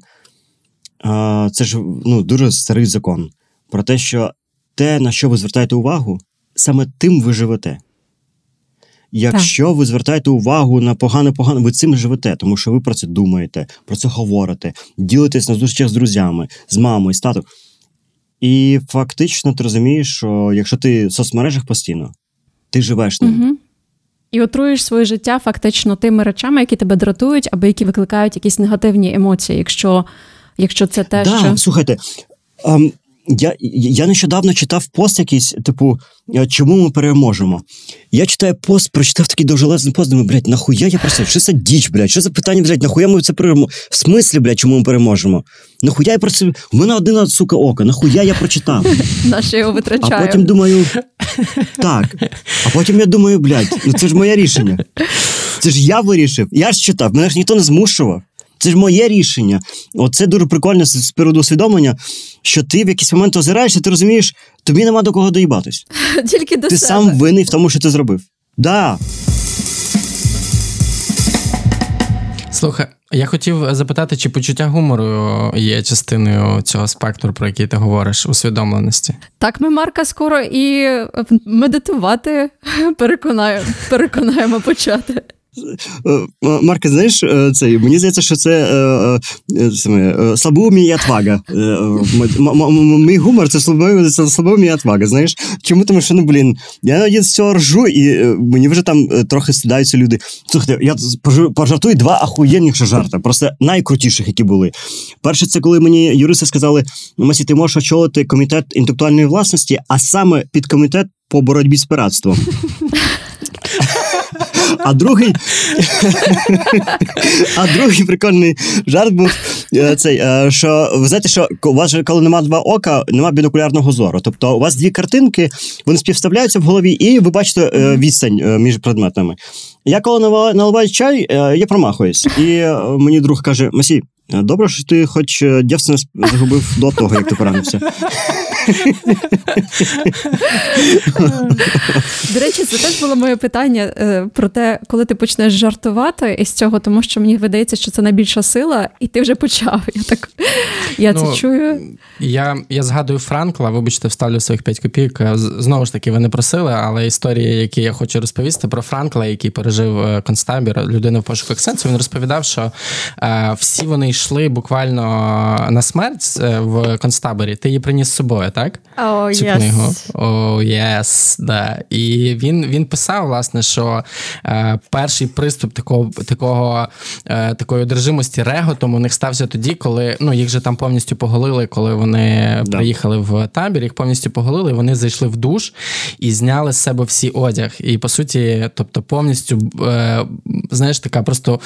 а, це ж, ну, дуже старий закон. Про те, що те, на що ви звертаєте увагу, саме тим ви живете. Якщо так. ви звертаєте увагу на погане-погане, ви цим живете, тому що ви про це думаєте, про це говорите, ділитесь на зустрічах з друзями, з мамою, з татом. І фактично ти розумієш, що якщо ти в соцмережах постійно, ти живеш ним. Угу. І отруєш своє життя фактично тими речами, які тебе дратують, або які викликають якісь негативні емоції, якщо, якщо це те, да, що... Так, слухайте, ем, я, я нещодавно читав пост якийсь, типу, чому ми переможемо. Я читаю пост, прочитав такий довжелезний пост, думаю, блядь, нахуя я просив? Що це діч, блядь? Що за питання, блядь, нахуя ми це переможемо? В смислі, блядь, чому ми переможемо? Нахуя я просив? У мене одне, сука, око. Нахуя я прочитав? Наше його витрачаю. А потім думаю, так. А потім я думаю, блядь, ну це ж моє рішення. Це ж я вирішив. Я ж читав. Мене ж ніхто не змушував. Це ж моє рішення. Оце дуже прикольно з приводу усвідомлення, що ти в якийсь момент озираєшся, ти розумієш, тобі нема до кого доїбатись. Тільки до себе. Ти сам винний в тому, що ти зробив. Да. Слухай, я хотів запитати, чи почуття гумору є частиною цього спектру, про який ти говориш, усвідомленості? Так, ми Марка скоро і медитувати переконаємо, переконаємо почати. Марка, знаєш, цей, мені здається, що це слабоумі і отвага. Мій гумор – це слабоумі і отвага, знаєш. Чому? Тому що, ну, блін, я з цього ржу, і мені вже там трохи стидаються люди. Слухайте, я пожартую два ахуєнних жарта, просто найкрутіших, які були. Перше, це коли мені юристи сказали, Масі, ти можеш очолити комітет інтелектуальної власності, а саме підкомітет по боротьбі з пиратством. А другий, а другий прикольний жарт був цей, що ви знаєте, що у вас же коли нема два ока, нема бінокулярного зору. Тобто у вас дві картинки, вони співставляються в голові, і ви бачите відстань між предметами. Я коли наливаю чай, я промахуюсь. І мені друг каже, Масі, добре, що ти хоч дівчину загубив до того, як ти поранився. До речі, це теж було моє питання про те, коли ти почнеш жартувати із цього, тому що мені видається, що це найбільша сила, і ти вже почав. Я так, я ну, це чую. Я, я згадую Франкла, вибачте, вставлю своїх п'ять копійок. Знову ж таки, ви не просили, але історії, які я хочу розповісти, про Франкла, який пережив концтабір, людину в пошуках сенсу, він розповідав, що е, всі вони йшли буквально на смерть в концтаборі. Ти її приніс з собою, так? О, цю книгу. О, єс, да. І він, він писав, власне, що е, перший приступ такого, такого, е, такої одержимості реготом у них стався тоді, коли, ну, їх же там повністю поголили, коли вони да. приїхали в табір, їх повністю поголили, вони зайшли в душ і зняли з себе всі одяг. І, по суті, тобто, повністю, е, знаєш, така просто...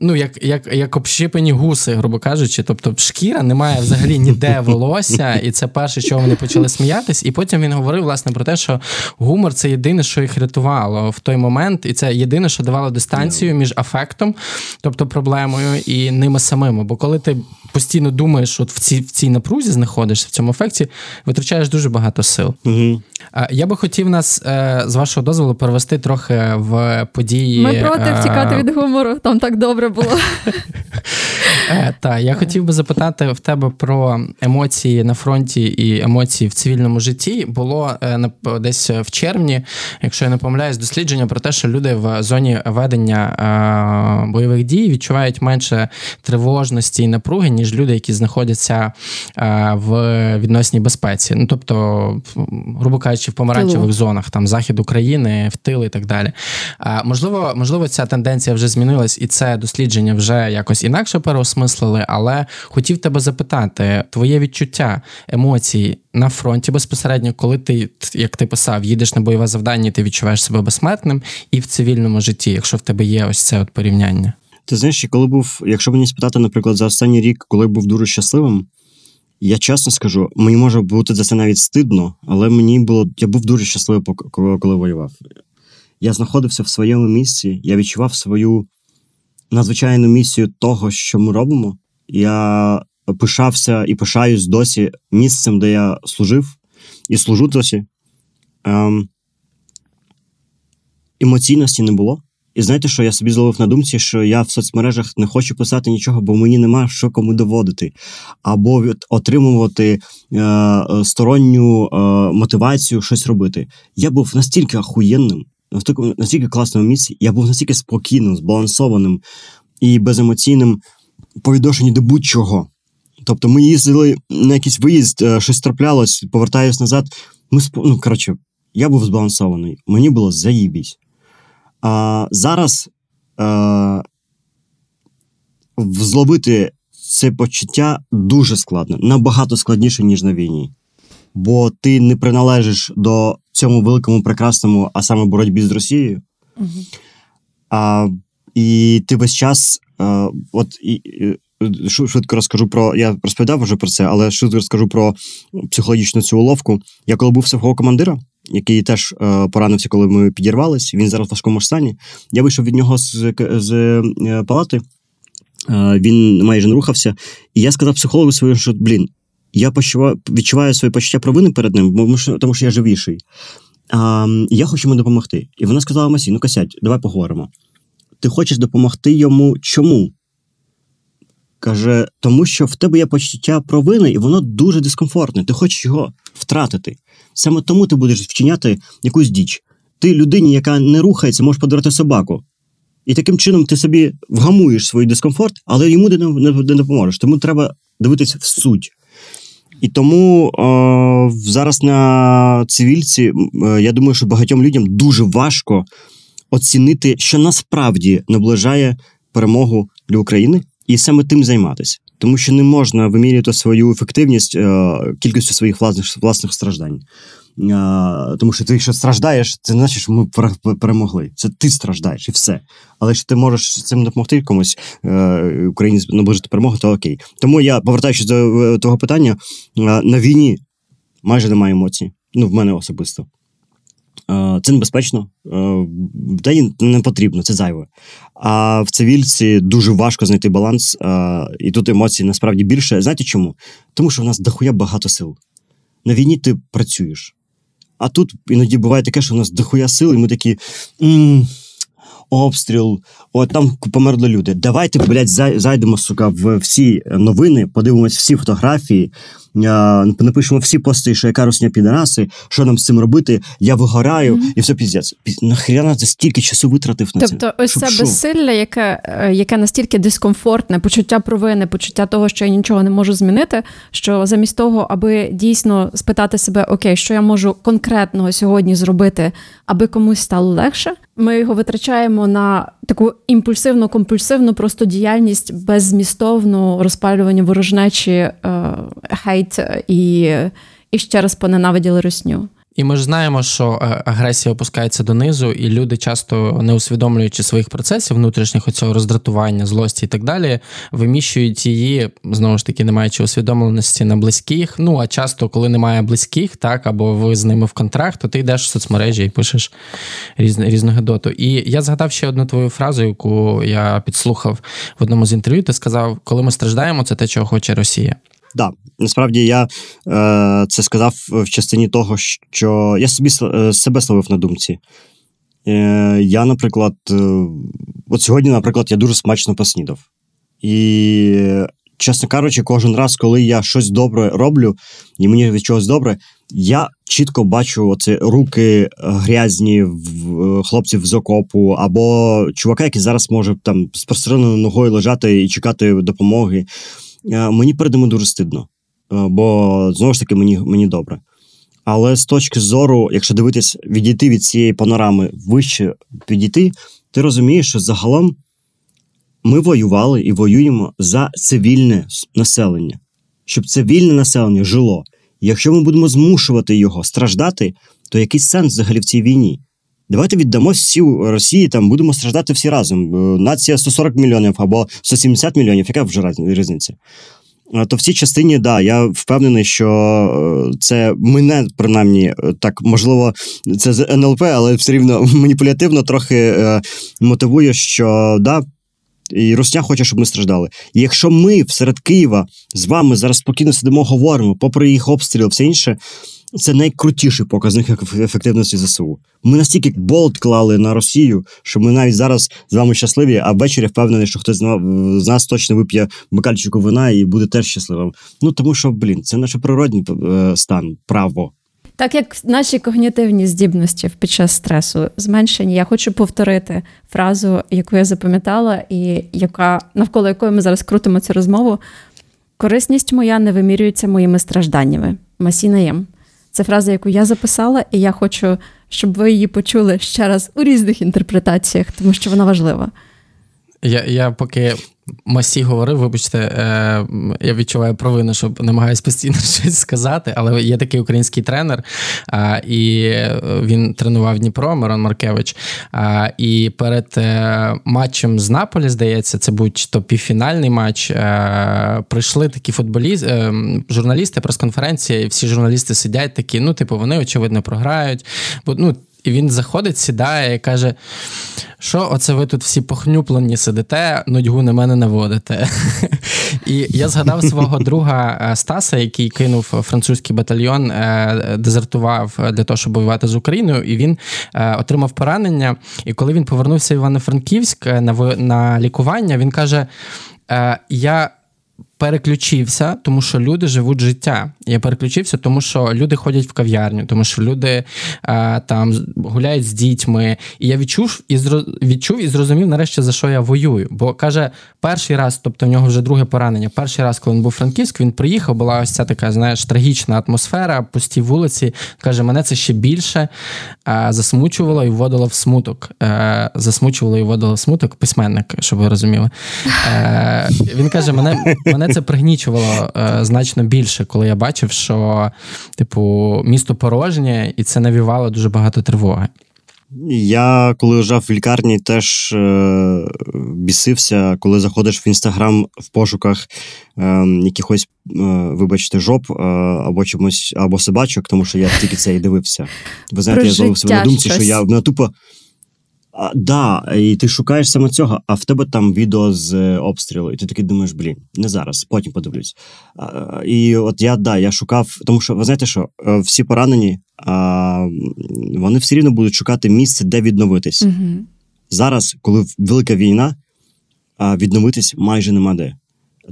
Ну, як, як, як общипані гуси, грубо кажучи. Тобто шкіра, немає взагалі ніде волосся, і це перше, що вони почали сміятись. І потім він говорив, власне, про те, що гумор – це єдине, що їх рятувало в той момент, і це єдине, що давало дистанцію між афектом, тобто проблемою, і ними самими. Бо коли ти постійно думаєш, от в цій, в цій напрузі знаходишся, в цьому ефекті, витрачаєш дуже багато сил. Угу. Я би хотів нас, з вашого дозволу, перевести трохи в події... Ми проти втікати від гумору, там так добре було. Так, я хотів би запитати в тебе про емоції на фронті і емоції в цивільному житті. Було десь в червні, якщо я не помиляюсь, дослідження про те, що люди в зоні ведення бойових дій відчувають менше тривожності і напруги, ніж люди, які знаходяться в відносній безпеці. Ну, тобто, грубо кажучи, в помаранчевих зонах, там, захід України, в тил і так далі. Можливо, можливо, ця тенденція вже змінилась, і це дослідження вже якось інакше переосмислили, але хотів тебе запитати, твоє відчуття емоцій на фронті безпосередньо, коли ти, як ти писав, їдеш на бойове завдання, ти відчуваєш себе безсмертним, і в цивільному житті, якщо в тебе є ось це от порівняння? Ти знаєш, коли був, якщо мені спитати, наприклад, за останній рік, коли був дуже щасливим, я чесно скажу, мені може бути за це навіть стидно, але мені було, я був дуже щасливий, коли воював. Я знаходився в своєму місці, я відчував свою надзвичайну місію того, що ми робимо. Я пишався і пишаюсь досі місцем, де я служив, і служу досі. Ем, емоційності не було. І знаєте, що я собі зловив на думці, що я в соцмережах не хочу писати нічого, бо мені нема що кому доводити. Або отримувати е, сторонню е, мотивацію щось робити. Я був настільки ахуєнним, в такому настільки класному місці, я був настільки спокійним, збалансованим і беземоційним по відношенню до будь-чого. Тобто ми їздили на якийсь виїзд, щось траплялось, повертаюсь назад. Ми сп... Ну, коротше, я був збалансований. Мені було заїбісь. А зараз а... зловити це почуття дуже складно. Набагато складніше, ніж на війні. Бо ти не приналежиш до цьому великому, прекрасному, а саме боротьбі з Росією. Угу. А, і ти весь час... А, от і, швидко розкажу про... Я розповідав вже про це, але швидко розкажу про психологічну цю уловку. Я коли був сухого командира, який теж е, поранився, коли ми підірвались, він зараз в важкому стані, я вийшов від нього з, з е, палати, е, він майже не рухався, і я сказав психологу своєму, що, блін, я почуваю, відчуваю своє почуття провини перед ним, тому що я живіший. А, я хочу йому допомогти. І вона сказала: Масі, ну косять, давай поговоримо. Ти хочеш допомогти йому чому? Каже, тому що в тебе є почуття провини, і воно дуже дискомфортне. Ти хочеш його втратити. Саме тому ти будеш вчиняти якусь діч. Ти людині, яка не рухається, можеш подарувати собаку. І таким чином ти собі вгамуєш свій дискомфорт, але йому ти не допоможеш. Тому треба дивитися в суть. І тому о, зараз на цивільці, я думаю, що багатьом людям дуже важко оцінити, що насправді наближає перемогу для України. І саме тим займатися. Тому що не можна вимірювати свою ефективність е, кількістю своїх власних, власних страждань. Е, тому що ти, якщо страждаєш, це не значить, що ми перемогли. Це ти страждаєш, і все. Але якщо ти можеш цим допомогти комусь, е, Україні наближити перемогу, то окей. Тому я, повертаючись до того питання, е, на війні майже немає емоцій. Ну, в мене особисто. Це небезпечно, в день не потрібно, це зайве. А в цивільці дуже важко знайти баланс, і тут емоцій насправді більше. Знаєте чому? Тому що в нас дохуя багато сил. На війні ти працюєш. А тут іноді буває таке, що в нас дохуя сил, і ми такі, м-м, обстріл, от там померли люди. Давайте, блядь, зайдемо, сука, в всі новини, подивимось всі фотографії, напишемо всі пости, що яка русня підараси, що нам з цим робити, я вигораю, mm-hmm. і все піздець. Нахрена ти стільки часу витратив на тобто, це? Тобто ось це безсилля, яке, яке настільки дискомфортне, почуття провини, почуття того, що я нічого не можу змінити, що замість того, аби дійсно спитати себе, окей, що я можу конкретного сьогодні зробити, аби комусь стало легше, ми його витрачаємо на таку імпульсивно-компульсивну просто діяльність, беззмістовну розпалювання ворожнечі, е, хейт, І, і ще раз поненавиділи русню. І ми ж знаємо, що агресія опускається донизу, і люди, часто не усвідомлюючи своїх процесів внутрішніх, оцього роздратування, злості і так далі, виміщують її, знову ж таки, не маючи усвідомленості, на близьких. Ну, а часто, коли немає близьких, так, або ви з ними в контракт, то ти йдеш в соцмережі і пишеш різну, різну гедоту. І я згадав ще одну твою фразу, яку я підслухав в одному з інтерв'ю. Ти сказав, коли ми страждаємо, це те, чого хоче Росія. Так, да, насправді я е, це сказав в частині того, що я собі, е, себе словив на думці. Е, я, наприклад, е, от сьогодні, наприклад, я дуже смачно поснідав. І, чесно кажучи, кожен раз, коли я щось добре роблю, і мені від чогось добре, я чітко бачу оці руки грязні в, хлопців з окопу, або чувака, який зараз може там з простріленою ногою лежати і чекати допомоги. Мені перед ними дуже стидно, бо, знову ж таки, мені, мені добре. Але з точки зору, якщо дивитись, відійти від цієї панорами, вище підійти, ти розумієш, що загалом ми воювали і воюємо за цивільне населення. Щоб цивільне населення жило. Якщо ми будемо змушувати його страждати, то який сенс взагалі в цій війні? Давайте віддамо всі Росії, там будемо страждати всі разом. Нація сто сорок мільйонів або сто сімдесят мільйонів, яка вже різниця? То в цій частині, да, я впевнений, що це мене, принаймні, так, можливо, це з ен ел пе, але все рівно маніпулятивно трохи е, мотивує, що, да, і русня хоче, щоб ми страждали. І якщо ми всеред Києва з вами зараз спокійно сидимо, говоримо, попри їх обстріл, все інше, це найкрутіший показник ефективності зе се у. Ми настільки болт клали на Росію, що ми навіть зараз з вами щасливі, а ввечері впевнений, що хтось з нас точно вип'є бокальчику вина і буде теж щасливим. Ну, тому що, блін, це наш природний стан, право. Так як наші когнітивні здібності під час стресу зменшені, я хочу повторити фразу, яку я запам'ятала, і яка, навколо якої ми зараз крутимо цю розмову. «Корисність моя не вимірюється моїми стражданнями». Масі Найєм. Це фраза, яку я записала, і я хочу, щоб ви її почули ще раз у різних інтерпретаціях, тому що вона важлива. Я, я поки Масі говорив, вибачте, е, я відчуваю провину, що намагаюсь постійно щось сказати, але є такий український тренер, е, і він тренував Дніпро, Мирон Маркевич, е, і перед е, матчем з Наполі, здається, це будь-то півфінальний матч, е, прийшли такі футболісти, е, журналісти, прес-конференції, всі журналісти сидять такі, ну, типу, вони, очевидно, програють, бо, ну, і він заходить, сідає і каже, що оце ви тут всі похнюплені сидите, нудьгу на мене наводите. І я згадав свого друга Стаса, який кинув французький батальйон, дезертував для того, щоб воювати з Україною, і він отримав поранення. І коли він повернувся в Івано-Франківськ на лікування, він каже, я... переключився, тому що люди живуть життя. Я переключився, тому що люди ходять в кав'ярню, тому що люди а, там гуляють з дітьми. І я відчув і, зро... відчув і зрозумів нарешті, за що я воюю. Бо, каже, перший раз, тобто в нього вже друге поранення, перший раз, коли він був у Франківську, він приїхав, була ось ця така, знаєш, трагічна атмосфера, пусті вулиці. Каже, мене це ще більше а, засмучувало і вводило в смуток. А, засмучувало і вводило в смуток письменник, щоб ви розуміли. А, він каже, мене, мене це пригнічувало е, значно більше, коли я бачив, що типу місто порожнє, і це навівало дуже багато тривоги. Я, коли лежав в лікарні, теж е, бісився, коли заходиш в Інстаграм в пошуках е, якихось, е, вибачте, жоп е, або чомусь, або собачок, тому що я тільки це і дивився. Ви знаєте, про я зловив себе на думці, щось. Що я мене тупо. Так, да, і ти шукаєш саме цього, а в тебе там відео з обстрілу, і ти такий думаєш, блін, не зараз, потім подивлюсь. А, і от я, да, я шукав, тому що, ви знаєте що, всі поранені, а, вони все рівно будуть шукати місце, де відновитись. Mm-hmm. Зараз, коли велика війна, а, відновитись майже нема де.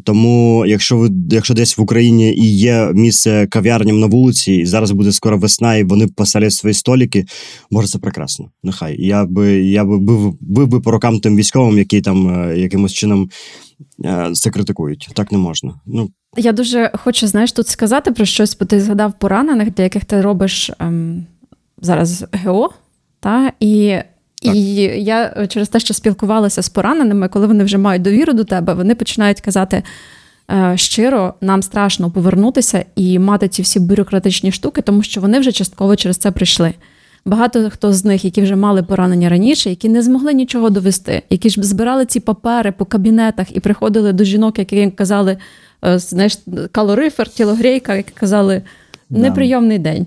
Тому, якщо ви, якщо десь в Україні і є місце кав'ярням на вулиці, і зараз буде скоро весна, і вони посадять свої столики, може, це прекрасно. Нехай. Я би, я би бив, бив би по рукам тим військовим, які там якимось чином це критикують. Так не можна. Ну. Я дуже хочу, знаєш, тут сказати про щось, бо ти згадав поранених, для яких ти робиш ем, зараз ГО, та, і... Так. І я через те, що спілкувалася з пораненими, коли вони вже мають довіру до тебе, вони починають казати щиро, нам страшно повернутися і мати ці всі бюрократичні штуки, тому що вони вже частково через це прийшли. Багато хто з них, які вже мали поранення раніше, які не змогли нічого довести, які ж збирали ці папери по кабінетах і приходили до жінок, які казали, знаєш, калорифер, тілогрейка, які казали, неприйомний день.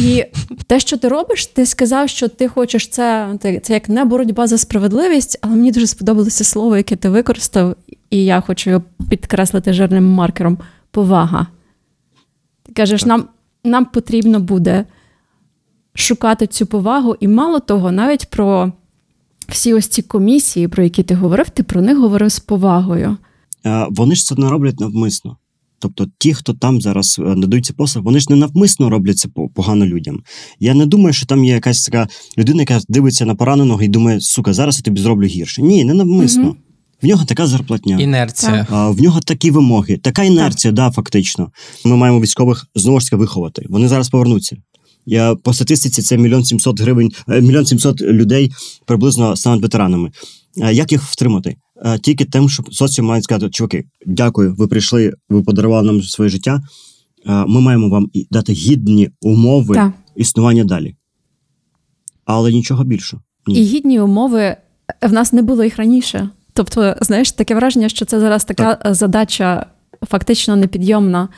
І те, що ти робиш, ти сказав, що ти хочеш це, це як не боротьба за справедливість, але мені дуже сподобалося слово, яке ти використав, і я хочу його підкреслити жирним маркером – повага. Ти кажеш, нам, нам потрібно буде шукати цю повагу, і мало того, навіть про всі ось ці комісії, про які ти говорив, ти про них говорив з повагою. Вони ж це не роблять навмисно. Тобто ті, хто там зараз надають ці послуги, вони ж не навмисно роблять це погано людям. Я не думаю, що там є якась така людина, яка дивиться на пораненого і думає, сука, зараз я тобі зроблю гірше. Ні, не навмисно. Угу. В нього така зарплатня. Інерція. А, в нього такі вимоги. Така інерція, так, да, фактично. Ми маємо військових, знову ж таки, виховати. Вони зараз повернуться. Я, по статистиці це мільйон сімсот гривень, мільйон сімсот людей приблизно стануть ветеранами. А, як їх втримати? Тільки тим, щоб соціум мають сказати, чуваки, дякую, ви прийшли, ви подарували нам своє життя, ми маємо вам дати гідні умови та. Існування далі. Але нічого більше. Ні. І гідні умови, в нас не було їх раніше. Тобто, знаєш, таке враження, що це зараз така так. задача фактично непідйомна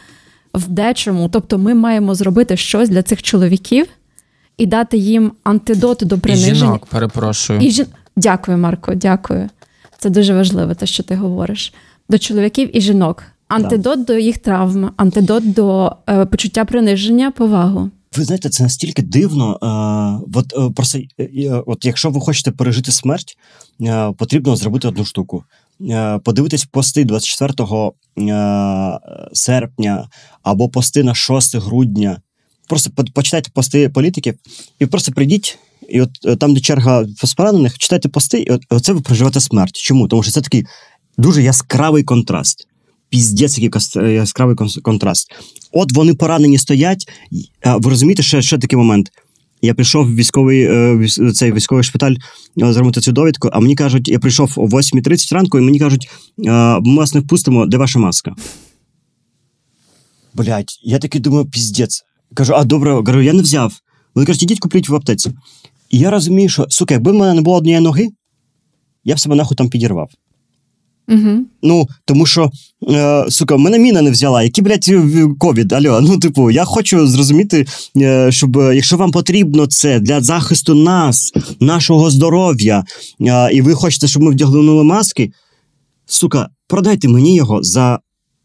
в дечому. Тобто ми маємо зробити щось для цих чоловіків і дати їм антидот до приниження. І жінок, перепрошую. І жін... Дякую, Марко, дякую. Це дуже важливо, те, що ти говориш. До чоловіків і жінок. Антидот да. до їх травм, антидот до е, почуття приниження, повагу. Ви знаєте, це настільки дивно. Е, от, е, просто, е, от якщо ви хочете пережити смерть, е, потрібно зробити одну штуку. Е, подивитись пости двадцять четвертого серпня або пости на шостого грудня. просто почитайте пости політиків і просто прийдіть, і от там, де черга поранених, читайте пости, і от, оце ви проживете смерть. Чому? Тому що це такий дуже яскравий контраст. Піздець, який яскравий контраст. От вони поранені стоять, ви розумієте, ще, ще такий момент. Я прийшов в військовий, цей військовий шпиталь зробити цю довідку, а мені кажуть, я прийшов о восьма тридцять ранку, і мені кажуть, ми вас не впустимо, де ваша маска? Блять, я такий думаю, піздець. Кажу, а добре, кажу, я не взяв. Вони кажуть, ідіть купліть в аптеці. І я розумію, що, сука, якби в мене не було однієї ноги, я б себе нахуй там підірвав. Угу. Ну, тому що, е, сука, мене міна не взяла. Який, блядь, ковід? Алло, ну, типу, я хочу зрозуміти, е, щоб, якщо вам потрібно це для захисту нас, нашого здоров'я, е, і ви хочете, щоб ми вдягнули маски, сука, продайте мені його за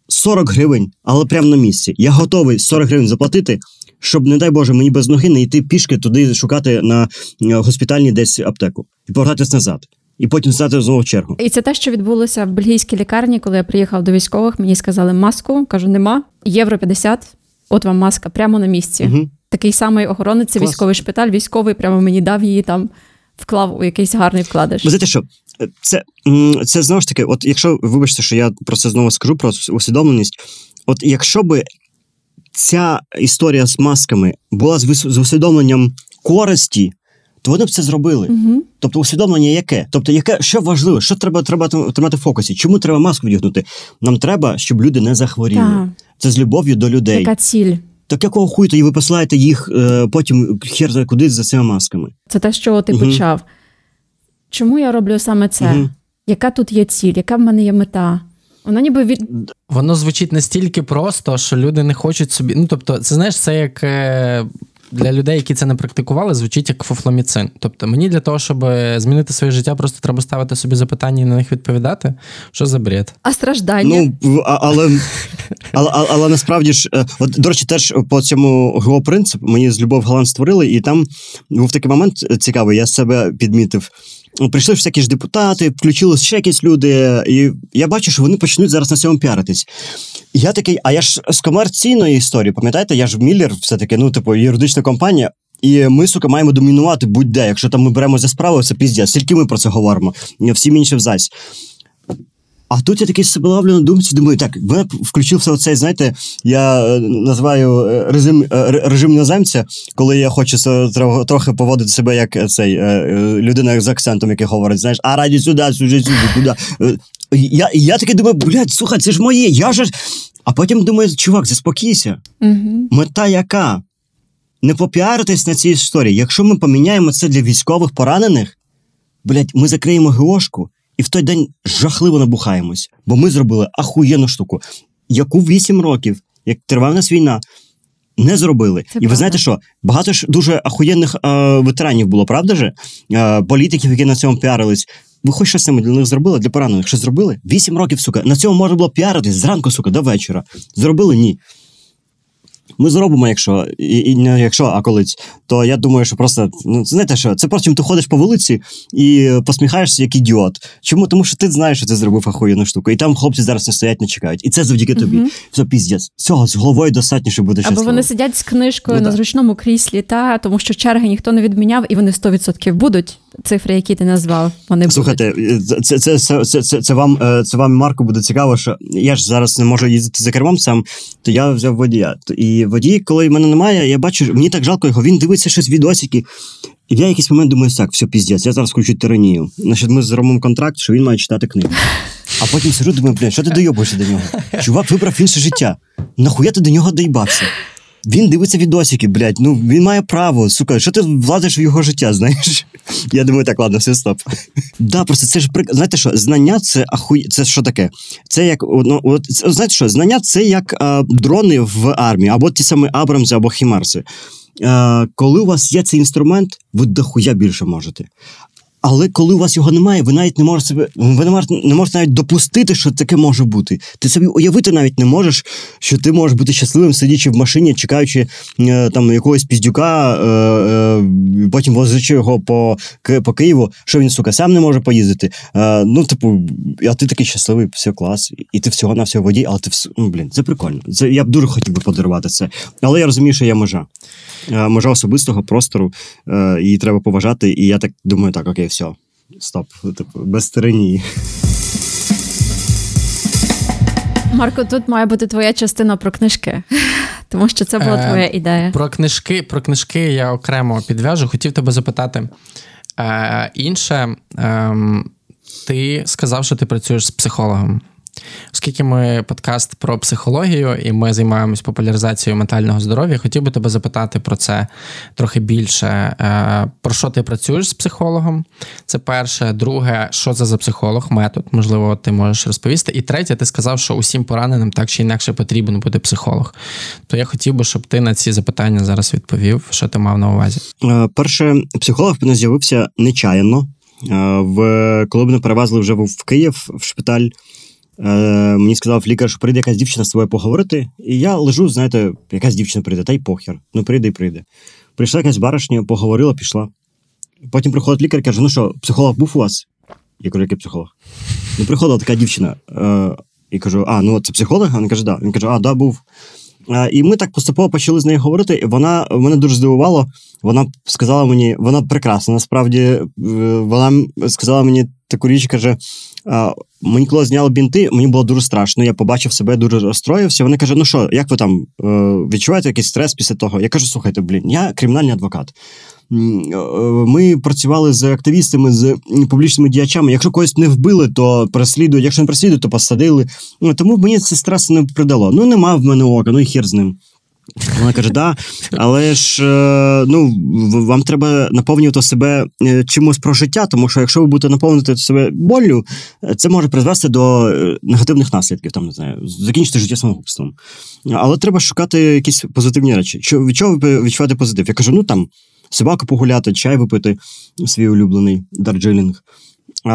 сорок гривень, але прямо на місці. Я готовий сорок гривень заплатити, щоб, не дай Боже, мені без ноги не йти пішки туди шукати на госпітальній десь аптеку. І повертатись назад. І потім стати знову в чергу. І це те, що відбулося в бельгійській лікарні, коли я приїхав до військових, мені сказали маску, кажу, нема, євро п'ятдесят, от вам маска, прямо на місці. Угу. Такий самий охоронець, це військовий шпиталь, військовий прямо мені дав її там, вклав у якийсь гарний вкладиш. Ви знаєте що, це, це знову ж таки, от якщо, вибачте, що я про це знову скажу, про усвідомленість, от якщо би ця історія з масками була з усвідомленням користі, то вони б це зробили. Угу. Тобто усвідомлення яке? Тобто яке, що важливо, що треба, треба тримати в фокусі? Чому треба маску вдягнути? Нам треба, щоб люди не захворіли. Так. Це з любов'ю до людей. Така ціль. Так якого хуй то ви посилаєте їх е, потім хер кудись за цими масками? Це те, що ти угу. почав. Чому я роблю саме це? Угу. Яка тут є ціль? Яка в мене є мета? Воно ніби від... Воно звучить настільки просто, що люди не хочуть собі... Ну, тобто, це, знаєш, це як... Е... Для людей, які це не практикували, звучить як фуфломіцин. Тобто мені для того, щоб змінити своє життя, просто треба ставити собі запитання і на них відповідати. Що за бред? А страждання? Ну, але, але, але, але насправді ж, от, до речі, теж по цьому ГО принцип мені з Любов Галан створили, і там був такий момент цікавий, я себе підмітив. Прийшли всякі ж депутати, включились ще якісь люди, і я бачу, що вони почнуть зараз на цьому піаритись. І я такий, а я ж з комерційної історії, пам'ятаєте, я ж Міллер все-таки, ну, типу, юридична компанія, і ми, сука, маємо домінувати будь-де. Якщо там ми беремо за справу, це піздець, тільки ми про це говоримо, всім іншим зась. А тут я такий себе ловлю на думці, думаю, так, мене включився оцей, знаєте, я називаю режим, режим іноземця, коли я хочу трохи поводити себе як цей, людина з акцентом, який говорить, знаєш, а раді сюди, сюди, сюди, туди. Я, я такий думаю, блядь, слухай, це ж моє, я ж... А потім думаю, чувак, заспокійся. Угу. Мета яка? Не попіаритись на цій історії. Якщо ми поміняємо це для військових поранених, блядь, ми закриємо ГОшку, і в той день жахливо набухаємось, бо ми зробили ахуєнну штуку, яку вісім років, як тривала в нас війна, не зробили. Це і правда. Ви знаєте що, багато ж дуже ахуєнних е, ветеранів було, правда же? Е, політиків, які на цьому піарились. Ви хоч щось саме для них зробили, для поранених? Що зробили? вісім років, сука, на цьому можна було піаритись зранку, сука, до вечора. Зробили? Ні. Ми зробимо, якщо, і, і не якщо, а колись, то я думаю, що просто, ну, знаєте що, це просто, ти ходиш по вулиці і посміхаєшся, як ідіот. Чому? Тому що ти знаєш, що ти зробив ахуєнну штуку. І там хлопці зараз не стоять, не чекають. І це завдяки тобі. Угу. Все, піздець. Цього з головою достатньо, щоб бути щасливим. Або вони сидять з книжкою, ну, на зручному кріслі, та, тому що черги ніхто не відміняв, і вони сто відсотків будуть. Цифри, які ти назвав, вони слухайте, будуть. Слухайте, це, це, це, це, це, це, вам, це вам, Марку, буде цікаво, що я ж зараз не можу їздити за кермом сам, то я взяв водія. І водій, коли мене немає, я бачу, мені так жалко його, він дивиться щось відосики. І я якийсь момент думаю, так, все, піздець, я зараз включу тиранію. Значить, ми зробимо контракт, що він має читати книгу. А потім сижу, думаю, блін, що ти доєбуєшся до нього? Чувак вибрав інше життя. Нахуя ти до нього доєбався? Він дивиться відосики, блядь, ну, він має право, сука, що ти влазиш в його життя, знаєш? Я думаю, так, ладно, все, стоп. Да, просто це ж, знаєте що, знання – це ахує... Це що таке? Це як, ну, от, знаєте що, знання – це як е, дрони в армії, або ті самі Абрамси, або Хімарси. Е, коли у вас є цей інструмент, ви дохуя більше можете. Але коли у вас його немає, ви навіть не можете себе, ви не можете, не можете навіть допустити, що таке може бути. Ти собі уявити навіть не можеш, що ти можеш бути щасливим, сидячи в машині, чекаючи е, там якогось піздюка, е, е, потім возячи його по, к, по Києву, що він, сука, сам не може поїздити. Е, ну, типу, а ти такий щасливий, все клас, і ти всього-навсього водій, але ти все, ну, блін, це прикольно. Це, я б дуже хотів би подарувати це. Але я розумію, що є межа. Е, межа особистого простору, е, її треба поважати, і я так думаю, так, окей, все, стоп, типу, без тиранії. Марко, тут має бути твоя частина про книжки, тому що це була е, твоя ідея. Про книжки, про книжки я окремо підв'яжу. Хотів тебе запитати. Е, інше, е, ти сказав, що ти працюєш з психологом. Оскільки ми подкаст про психологію, і ми займаємось популяризацією ментального здоров'я, хотів би тебе запитати про це трохи більше. Про що ти працюєш з психологом? Це перше. Друге, що це за психолог, метод? Можливо, ти можеш розповісти. І третє, ти сказав, що усім пораненим так чи інакше потрібен буде психолог. То я хотів би, щоб ти на ці запитання зараз відповів, що ти мав на увазі. Перше, психолог в мене з'явився нечаянно. Коли мене перевезли вже в Київ, в шпиталь, Е, мені сказав лікар, що прийде якась дівчина з тобою поговорити, і я лежу, знаєте, якась дівчина прийде, та й похер, ну прийде і прийде. Прийшла якась баришня, поговорила, пішла. Потім приходить лікар і каже, ну що, психолог був у вас? Я кажу, який психолог? Ну приходила така дівчина, е, і кажу, а, ну це психолог? Вона каже, да. Він каже, а, да, був. Е, і ми так поступово почали з нею говорити, і вона, мене дуже здивувало, вона сказала мені, вона прекрасна, насправді, вона сказала мені таку річ, каже, мені коли зняли бінти, мені було дуже страшно, я побачив себе, дуже розстроївся. Вони кажуть, ну що, як ви там відчуваєте якийсь стрес після того? Я кажу, слухайте, блін, я кримінальний адвокат. Ми працювали з активістами, з публічними діячами. Якщо когось не вбили, то переслідують, якщо не переслідують, то посадили. Тому мені це стресу не придало. Ну, нема в мене ока, ну і хір з ним. Вона каже, да, але ж ну, вам треба наповнювати себе чимось про життя, тому що якщо ви будете наповнювати себе боллю, це може призвести до негативних наслідків, там, не знаю, закінчити життя самогубством. Але треба шукати якісь позитивні речі. Від чого ви відчуваєте позитив? Я кажу, ну там, собаку погуляти, чай випити, свій улюблений Дарджилінг. А,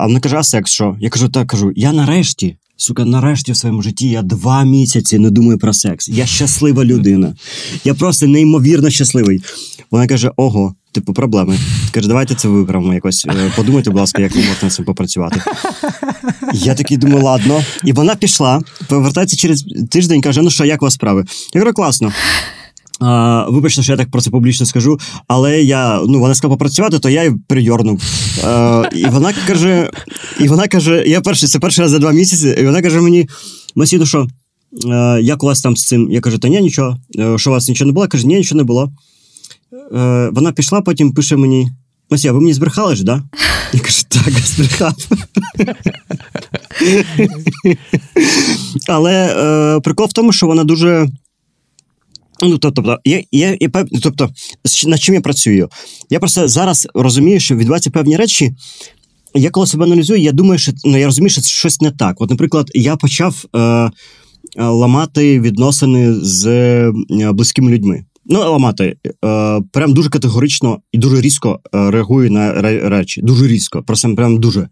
а вона каже, а секс що? Я кажу, так, кажу, я нарешті Сука, нарешті в своєму житті я два місяці не думаю про секс. Я щаслива людина. Я просто неймовірно щасливий. Вона каже, ого, типу, проблеми. Каже, давайте це виправимо якось. Подумайте, будь ласка, як ми можемо з цим попрацювати. Я такий думаю, ладно. І вона пішла, повертається через тиждень, каже, ну що, як у вас справи? Я кажу, класно. А, вибачте, що я так про це публічно скажу, але я, ну, вона сказала попрацювати, то я й передьорнув. А, і вона каже, і вона каже, я перший, це перший раз за два місяці, і вона каже мені, Масі, ну що, як у вас там з цим? Я кажу, та ні, нічого. Що у вас нічого не було? Я кажу, ні, нічого не було. А, вона пішла, потім пише мені, Масі, а ви мені збрехали ж, да? Я кажу, так, збрехав. Але е, прикол в тому, що вона дуже... Ну, тобто, я, я, я, тобто, над чим я працюю? Я просто зараз розумію, що відбуваються певні речі. Я коли себе аналізую, я думаю, що ну, я розумію, що це щось не так. От, наприклад, я почав е, ламати відносини з е, близькими людьми. Ну, ламати. Е, прям дуже категорично і дуже різко реагую на речі. Дуже різко. Просто прям дуже.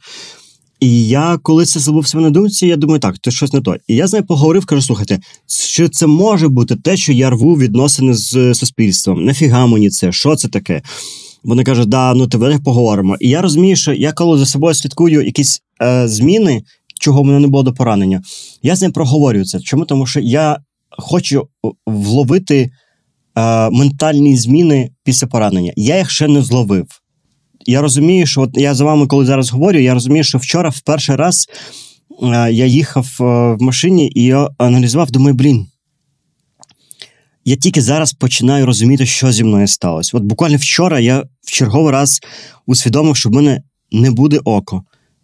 І я, коли це забув себе на думці, я думаю, так, це щось не то. І я з нею поговорив, кажу, слухайте, що це може бути те, що я рву відносини з суспільством? Нафіга мені це? Що це таке? Вони кажуть, да, ну тебе поговоримо. І я розумію, що я коли за собою слідкую якісь е, зміни, чого в мене не було до поранення, я з нею проговорюю це. Чому? Тому що я хочу вловити е, ментальні зміни після поранення. Я їх ще не зловив. Я розумію, що от я за вами, коли зараз говорю, я розумію, що вчора в перший раз е, я їхав е, в машині і я аналізував, думаю, блін, я тільки зараз починаю розуміти, що зі мною сталося. От буквально вчора я в черговий раз усвідомив, що в мене не буде око,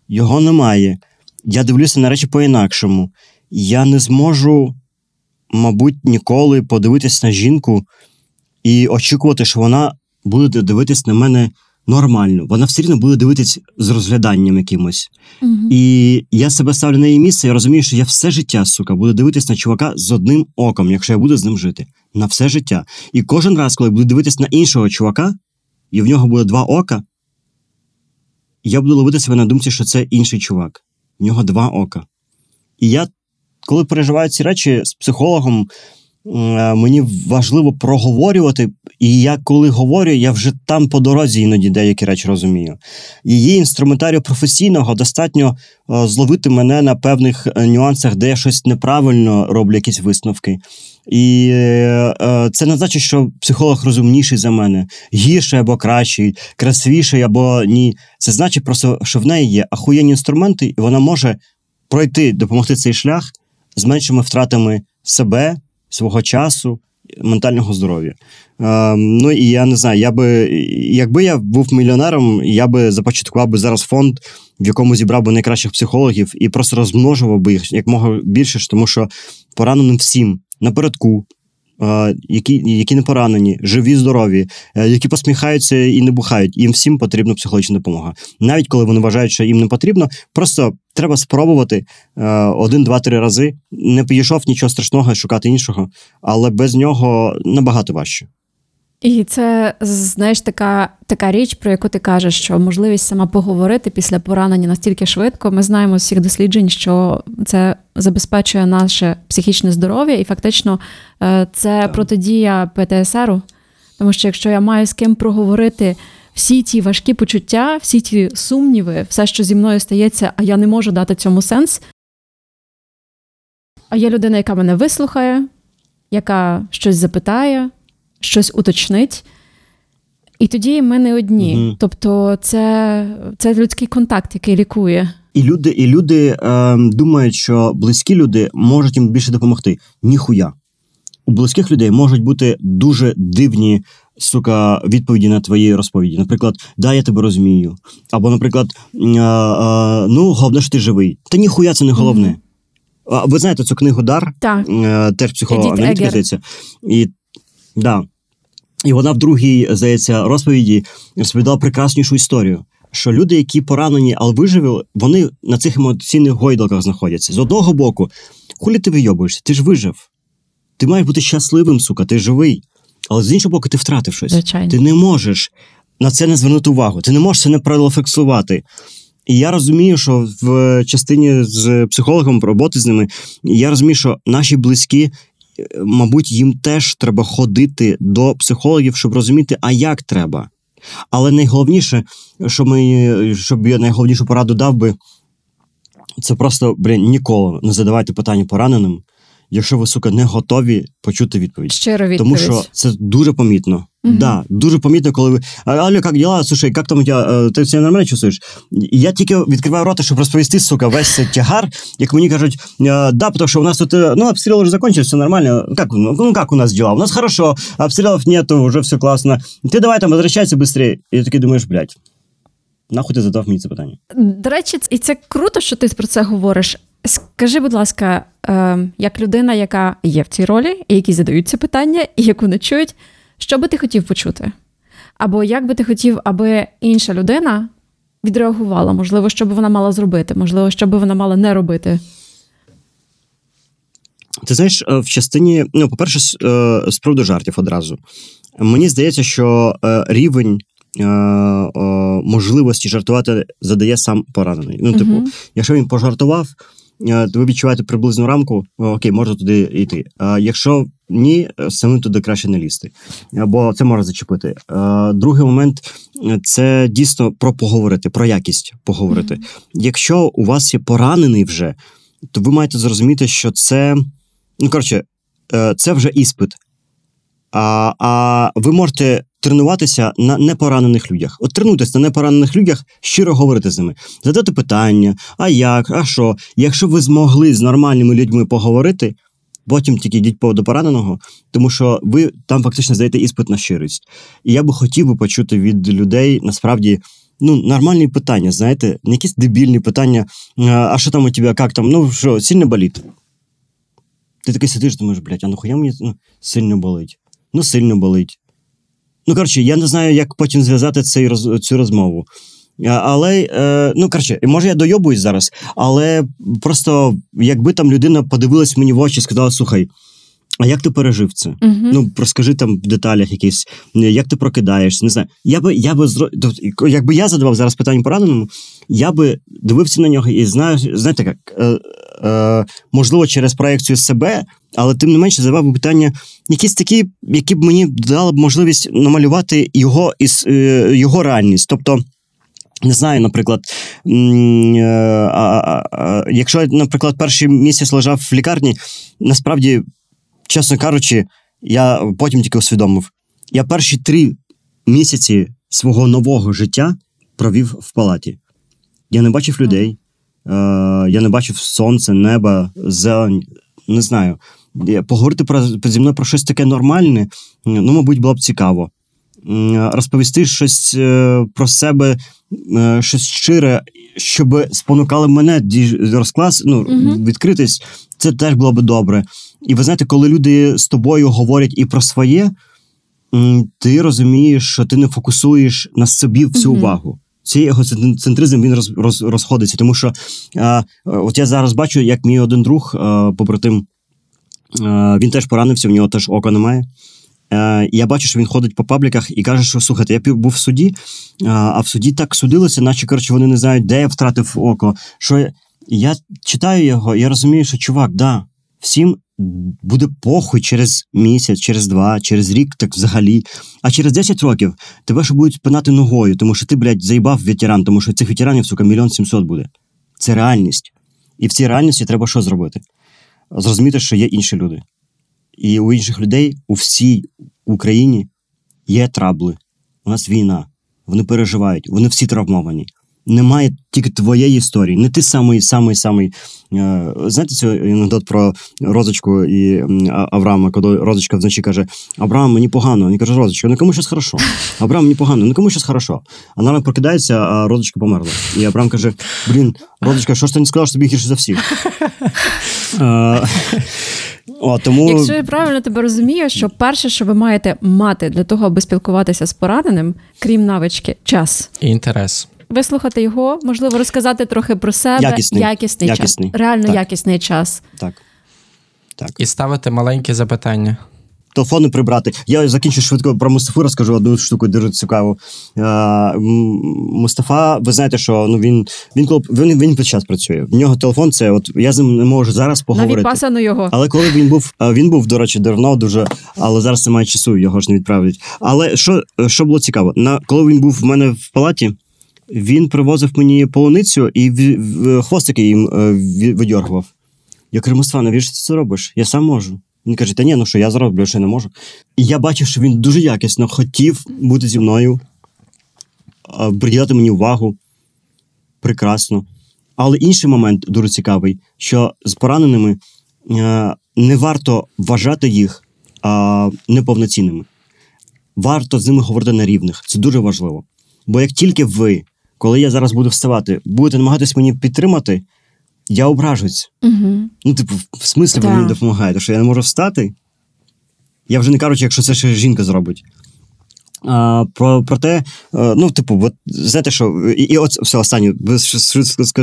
його немає, я дивлюся на речі по-інакшому. Я не зможу, мабуть, ніколи подивитись на жінку і очікувати, що вона буде дивитись на мене нормально. Вона все рівно буде дивитись з розгляданням якимось. Mm-hmm. І я себе ставлю на її місце, я розумію, що я все життя, сука, буду дивитись на чувака з одним оком, якщо я буду з ним жити. На все життя. І кожен раз, коли буду дивитись на іншого чувака, і в нього буде два ока, я буду ловити себе на думці, що це інший чувак. В нього два ока. І я, коли переживаю ці речі з психологом, мені важливо проговорювати, і я коли говорю, я вже там по дорозі іноді деякі речі розумію. Її інструментарію професійного достатньо зловити мене на певних нюансах, де я щось неправильно роблю, якісь висновки. І це не значить, що психолог розумніший за мене, гірший або кращий, красивіший або ні. Це значить просто, що в неї є ахуєнні інструменти, і вона може пройти, допомогти цей шлях з меншими втратами себе, свого часу, ментального здоров'я. Е, ну, і я не знаю, я би, якби я був мільйонером, я би започаткував би зараз фонд, в якому зібрав би найкращих психологів і просто розмножував би їх якмога більше, тому що пораненим всім, напередку, е, які, які не поранені, живі, здорові, е, які посміхаються і не бухають, їм всім потрібна психологічна допомога. Навіть коли вони вважають, що їм не потрібно, просто треба спробувати один, два, три рази. Не пішов нічого страшного, шукати іншого, але без нього набагато важче. І це, знаєш, така, така річ, про яку ти кажеш, що можливість сама поговорити після поранення настільки швидко. Ми знаємо з всіх досліджень, що це забезпечує наше психічне здоров'я і фактично це так. Протидія Пе Те Ес Еру. Тому що якщо я маю з ким проговорити всі ті важкі почуття, всі ті сумніви, все, що зі мною стається, а я не можу дати цьому сенс. А є людина, яка мене вислухає, яка щось запитає, щось уточнить. І тоді ми не одні. Угу. Тобто це, це людський контакт, який лікує. І люди, і люди е, думають, що близькі люди можуть їм більше допомогти. Ніхуя. У близьких людей можуть бути дуже дивні, сука, відповіді на твої розповіді. Наприклад, да, я тебе розумію. Або, наприклад, ну, головне, що ти живий. Та ніхуя це не головне. Mm-hmm. Ви знаєте цю книгу «Дар»? Так. Теж психоаналітика, здається. І, да. І вона в другій, здається, розповіді розповідала прекраснішу історію. Що люди, які поранені, але виживали, вони на цих емоційних гойдалках знаходяться. З одного боку, хулі ти вийобуєшся? Ти ж вижив. Ти маєш бути щасливим, сука, ти живий. Але з іншого боку, ти втратив щось. Звичайно. Ти не можеш на це не звернути увагу. Ти не можеш це не профіксувати. І я розумію, що в частині з психологом, роботи з ними, я розумію, що наші близькі, мабуть, їм теж треба ходити до психологів, щоб розуміти, а як треба. Але найголовніше, що ми, щоб я найголовнішу пораду дав би, це просто, блін, ніколи не задавайте питання пораненим, якщо ви, сука, не готові почути відповідь. Щиро відповідь. Тому що це дуже помітно. Mm-hmm. Да, дуже помітно, коли ви... Алло, як діла? Слушай, як там у тебе? Ти все нормально чувствуєш? Я тільки відкриваю рота, щоб розповісти, сука, весь цей тягар. Як мені кажуть, да, тому що у нас тут, ну, обстріл вже закінчився, все нормально. Как, ну, як у нас діла? У нас хорошо, обстрілів нету, вже все класно. Ти давай там, возвращайся швидше. І такий думаєш, блядь, нахуй ти задав мені це питання? До речі, і це круто, що ти про це говориш. Скажи, будь ласка, як людина, яка є в цій ролі, і які задають це питання, і яку не чують, що би ти хотів почути? Або як би ти хотів, аби інша людина відреагувала? Можливо, що би вона мала зробити? Можливо, що би вона мала не робити? Ти знаєш, в частині, ну, по-перше, з приводу жартів одразу. Мені здається, що рівень можливості жартувати задає сам поранений. Ну, типу, uh-huh. якщо він пожартував, ви відчуваєте приблизну рамку, окей, можна туди йти. А якщо ні, самим туди краще не лізти. Бо це може зачепити. А другий момент – це дійсно про поговорити, про якість поговорити. Mm-hmm. Якщо у вас є поранений вже, то ви маєте зрозуміти, що це... Ну, коротше, це вже іспит. А, а ви можете тренуватися на непоранених людях. От тренуйтеся на непоранених людях, щиро говорити з ними. Задати питання, а як, а що. Якщо ви змогли з нормальними людьми поговорити, потім тільки йдіть до пораненого, тому що ви там фактично здаєте іспит на щирість. І я би хотів би почути від людей, насправді, ну, нормальні питання, знаєте, не якісь дебільні питання, а що там у тебе, як там, ну, що, сильно болить? Ти такий сидиш, думаєш, блядь, а нахуя мені ну, сильно болить? Ну, сильно болить. Ну, коротше, я не знаю, як потім зв'язати цей, цю розмову. Але, е, ну, коротше, може я дойобуюсь зараз, але просто якби там людина подивилась мені в очі і сказала, слухай, а як ти пережив це? Uh-huh. Ну, розкажи там в деталях якісь, як ти прокидаєшся, не знаю. Я би, я би, якби я задавав зараз питання пораненому, я би дивився на нього і знаю, знаєте, як, е, е, можливо, через проекцію себе, але тим не менше задавав би питання якісь такі, які б мені дали б можливість намалювати його, із, його реальність. Тобто, не знаю, наприклад, якщо, наприклад, перший місяць лежав в лікарні, насправді, чесно кажучи, я потім тільки усвідомив. Я перші три місяці свого нового життя провів в палаті. Я не бачив людей, я не бачив сонця, неба, зелень, не знаю. Поговорити про, зі мною про щось таке нормальне, ну, мабуть, було б цікаво. Розповісти щось про себе, щось щире, щоб спонукали мене розклас, ну, mm-hmm. відкритись, це теж було б добре. І ви знаєте, коли люди з тобою говорять і про своє, ти розумієш, що ти не фокусуєш на собі всю mm-hmm. увагу. Цей егоцентризм, він роз, роз, розходиться, тому що а, от я зараз бачу, як мій один друг, а, побратим, а, він теж поранився, в нього теж ока немає. Я бачу, що він ходить по пабліках і каже, що, слухайте, я був в суді, а в суді так судилося, наче, коротше, вони не знають, де я втратив око. Що я, я читаю його, я розумію, що, чувак, да, всім буде похуй через місяць, через два, через рік, так взагалі. А через десять років тебе ще будуть пинати ногою, тому що ти, блядь, заїбав ветеран, тому що цих ветеранів, сука, мільйон сімсот буде. Це реальність. І в цій реальності треба що зробити? Зрозуміти, що є інші люди. І у інших людей, у всій Україні є трабли. У нас війна. Вони переживають. Вони всі травмовані. Немає тільки твоєї історії. Не ти самий, самий, самий... Знаєте цей анекдот про Розочку і Авраама, коли Розочка вночі каже, Авраам, мені погано. Він каже, Розочка, ну кому щось хорошо. Авраам, мені погано, ну кому щось хорошо. А Авраам прокидається, а Розочка померла. І Авраам каже, блін, Розочка, що ж ти не сказав, що тобі гірше за всіх? О, тому... Якщо я правильно тебе розумію, що перше, що ви маєте мати для того, аби спілкуватися з пораненим, крім навички, час. І інтерес. Вислухати його, можливо, розказати трохи про себе. Якісний, якісний, якісний. час. Реально так. якісний час. Так. так. І ставити маленькі запитання. Телефони прибрати. Я закінчу швидко про Мустафу, розкажу одну штуку дуже цікаву. Мустафа, ви знаєте, що ну, він, він, він, він під час працює. В нього телефон, це от я з ним не можу зараз поговорити. На Віпасану його. Але коли він був, він був, до речі, давно дуже, але зараз немає часу, його ж не відправлять. Але що, що було цікаво? На, коли він був в мене в палаті, він привозив мені полуницю і в, в, хвостики їм видьоргував. Я кажу, Мустафа, навіщо ти це робиш? Я сам можу. Він каже, та ні, ну що, я зароблю, що я не можу. І я бачив, що він дуже якісно хотів бути зі мною, приділяти мені увагу. Прекрасно. Але інший момент дуже цікавий, що з пораненими не варто вважати їх неповноцінними. Варто з ними говорити на рівних. Це дуже важливо. Бо як тільки ви, коли я зараз буду вставати, будете намагатись мені підтримати, я ображусь. Угу. Ну, типу, в смислі да. ви мені допомагаєте, що я не можу встати? Я вже не кажу, якщо це ще жінка зробить. А, про, про те, ну, типу, от, знаєте, що, і, і от все останнє,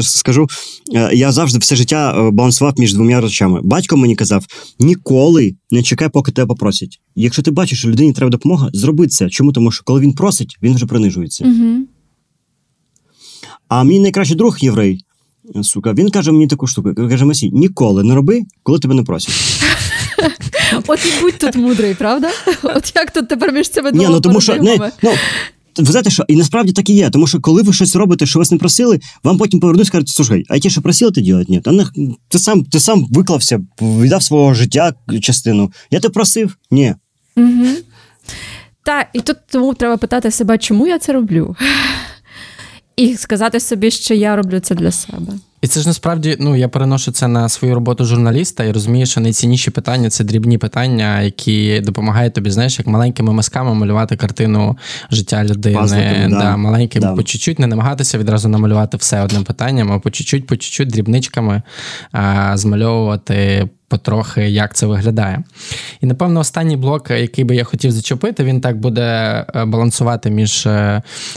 скажу, я завжди все життя балансував між двома речами. Батько мені казав, ніколи не чекай, поки тебе попросять. Якщо ти бачиш, що людині треба допомога, зроби це. Чому? Тому що, коли він просить, він вже принижується. Угу. А мій найкращий друг єврей, сука, він каже мені таку штуку. Він каже, Масі, ніколи не роби, коли тебе не просять. От і будь тут мудрий, правда? От як тут тепер між цими двома передумами? Ну, ви знаєте, що, і насправді так і є. Тому що коли ви щось робите, що вас не просили, вам потім повернуть і скажуть, слушай, а ті, що просили, ти ділять? Ні, ти сам, ти сам виклався, віддав свого життя частину. Я тебе просив? Ні. Угу. Так, і тут тому треба питати себе, чому я це роблю? І сказати собі, що я роблю це для себе. І це ж насправді, ну, я переношу це на свою роботу журналіста і розумію, що найцінніші питання – це дрібні питання, які допомагають тобі, знаєш, як маленькими мазками малювати картину життя людини. Пазликами, да. Да, маленькими, да. По чуть-чуть, не намагатися відразу намалювати все одним питанням, а по чуть-чуть, по чуть-чуть, дрібничками а, змальовувати потрохи, як це виглядає. І, напевно, останній блок, який би я хотів зачепити, він так буде балансувати між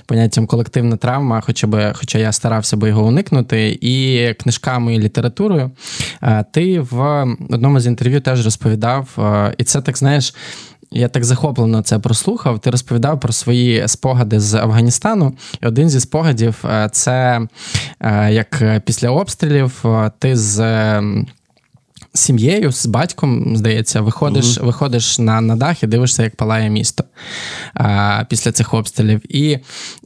поняттям колективна травма, хоча б, хоча я старався би його уникнути, і книжками, і літературою. Ти в одному з інтерв'ю теж розповідав, і це так, знаєш, я так захоплено це прослухав. Ти розповідав про свої спогади з Афганістану. І один зі спогадів – це як після обстрілів ти з сім'єю, з батьком, здається, виходиш, угу. виходиш на, на дах і дивишся, як палає місто а, після цих обстрілів. І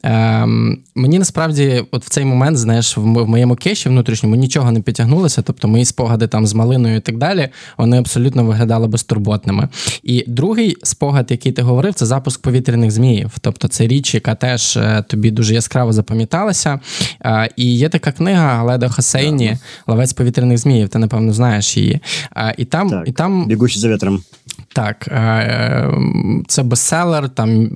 а, мені насправді от в цей момент, знаєш, в моєму кеші внутрішньому нічого не підтягнулося, тобто мої спогади там з малиною і так далі, вони абсолютно виглядали безтурботними. І другий спогад, який ти говорив, це запуск повітряних зміїв. Тобто це річ, яка теж тобі дуже яскраво запам'яталася. А, і є така книга Галеда Хосейні «Лавець повітряних зміїв». Ти, напевно, знаєш її. А, і там, так, і там... «Бегущий за ветром». Так, це бестселер, там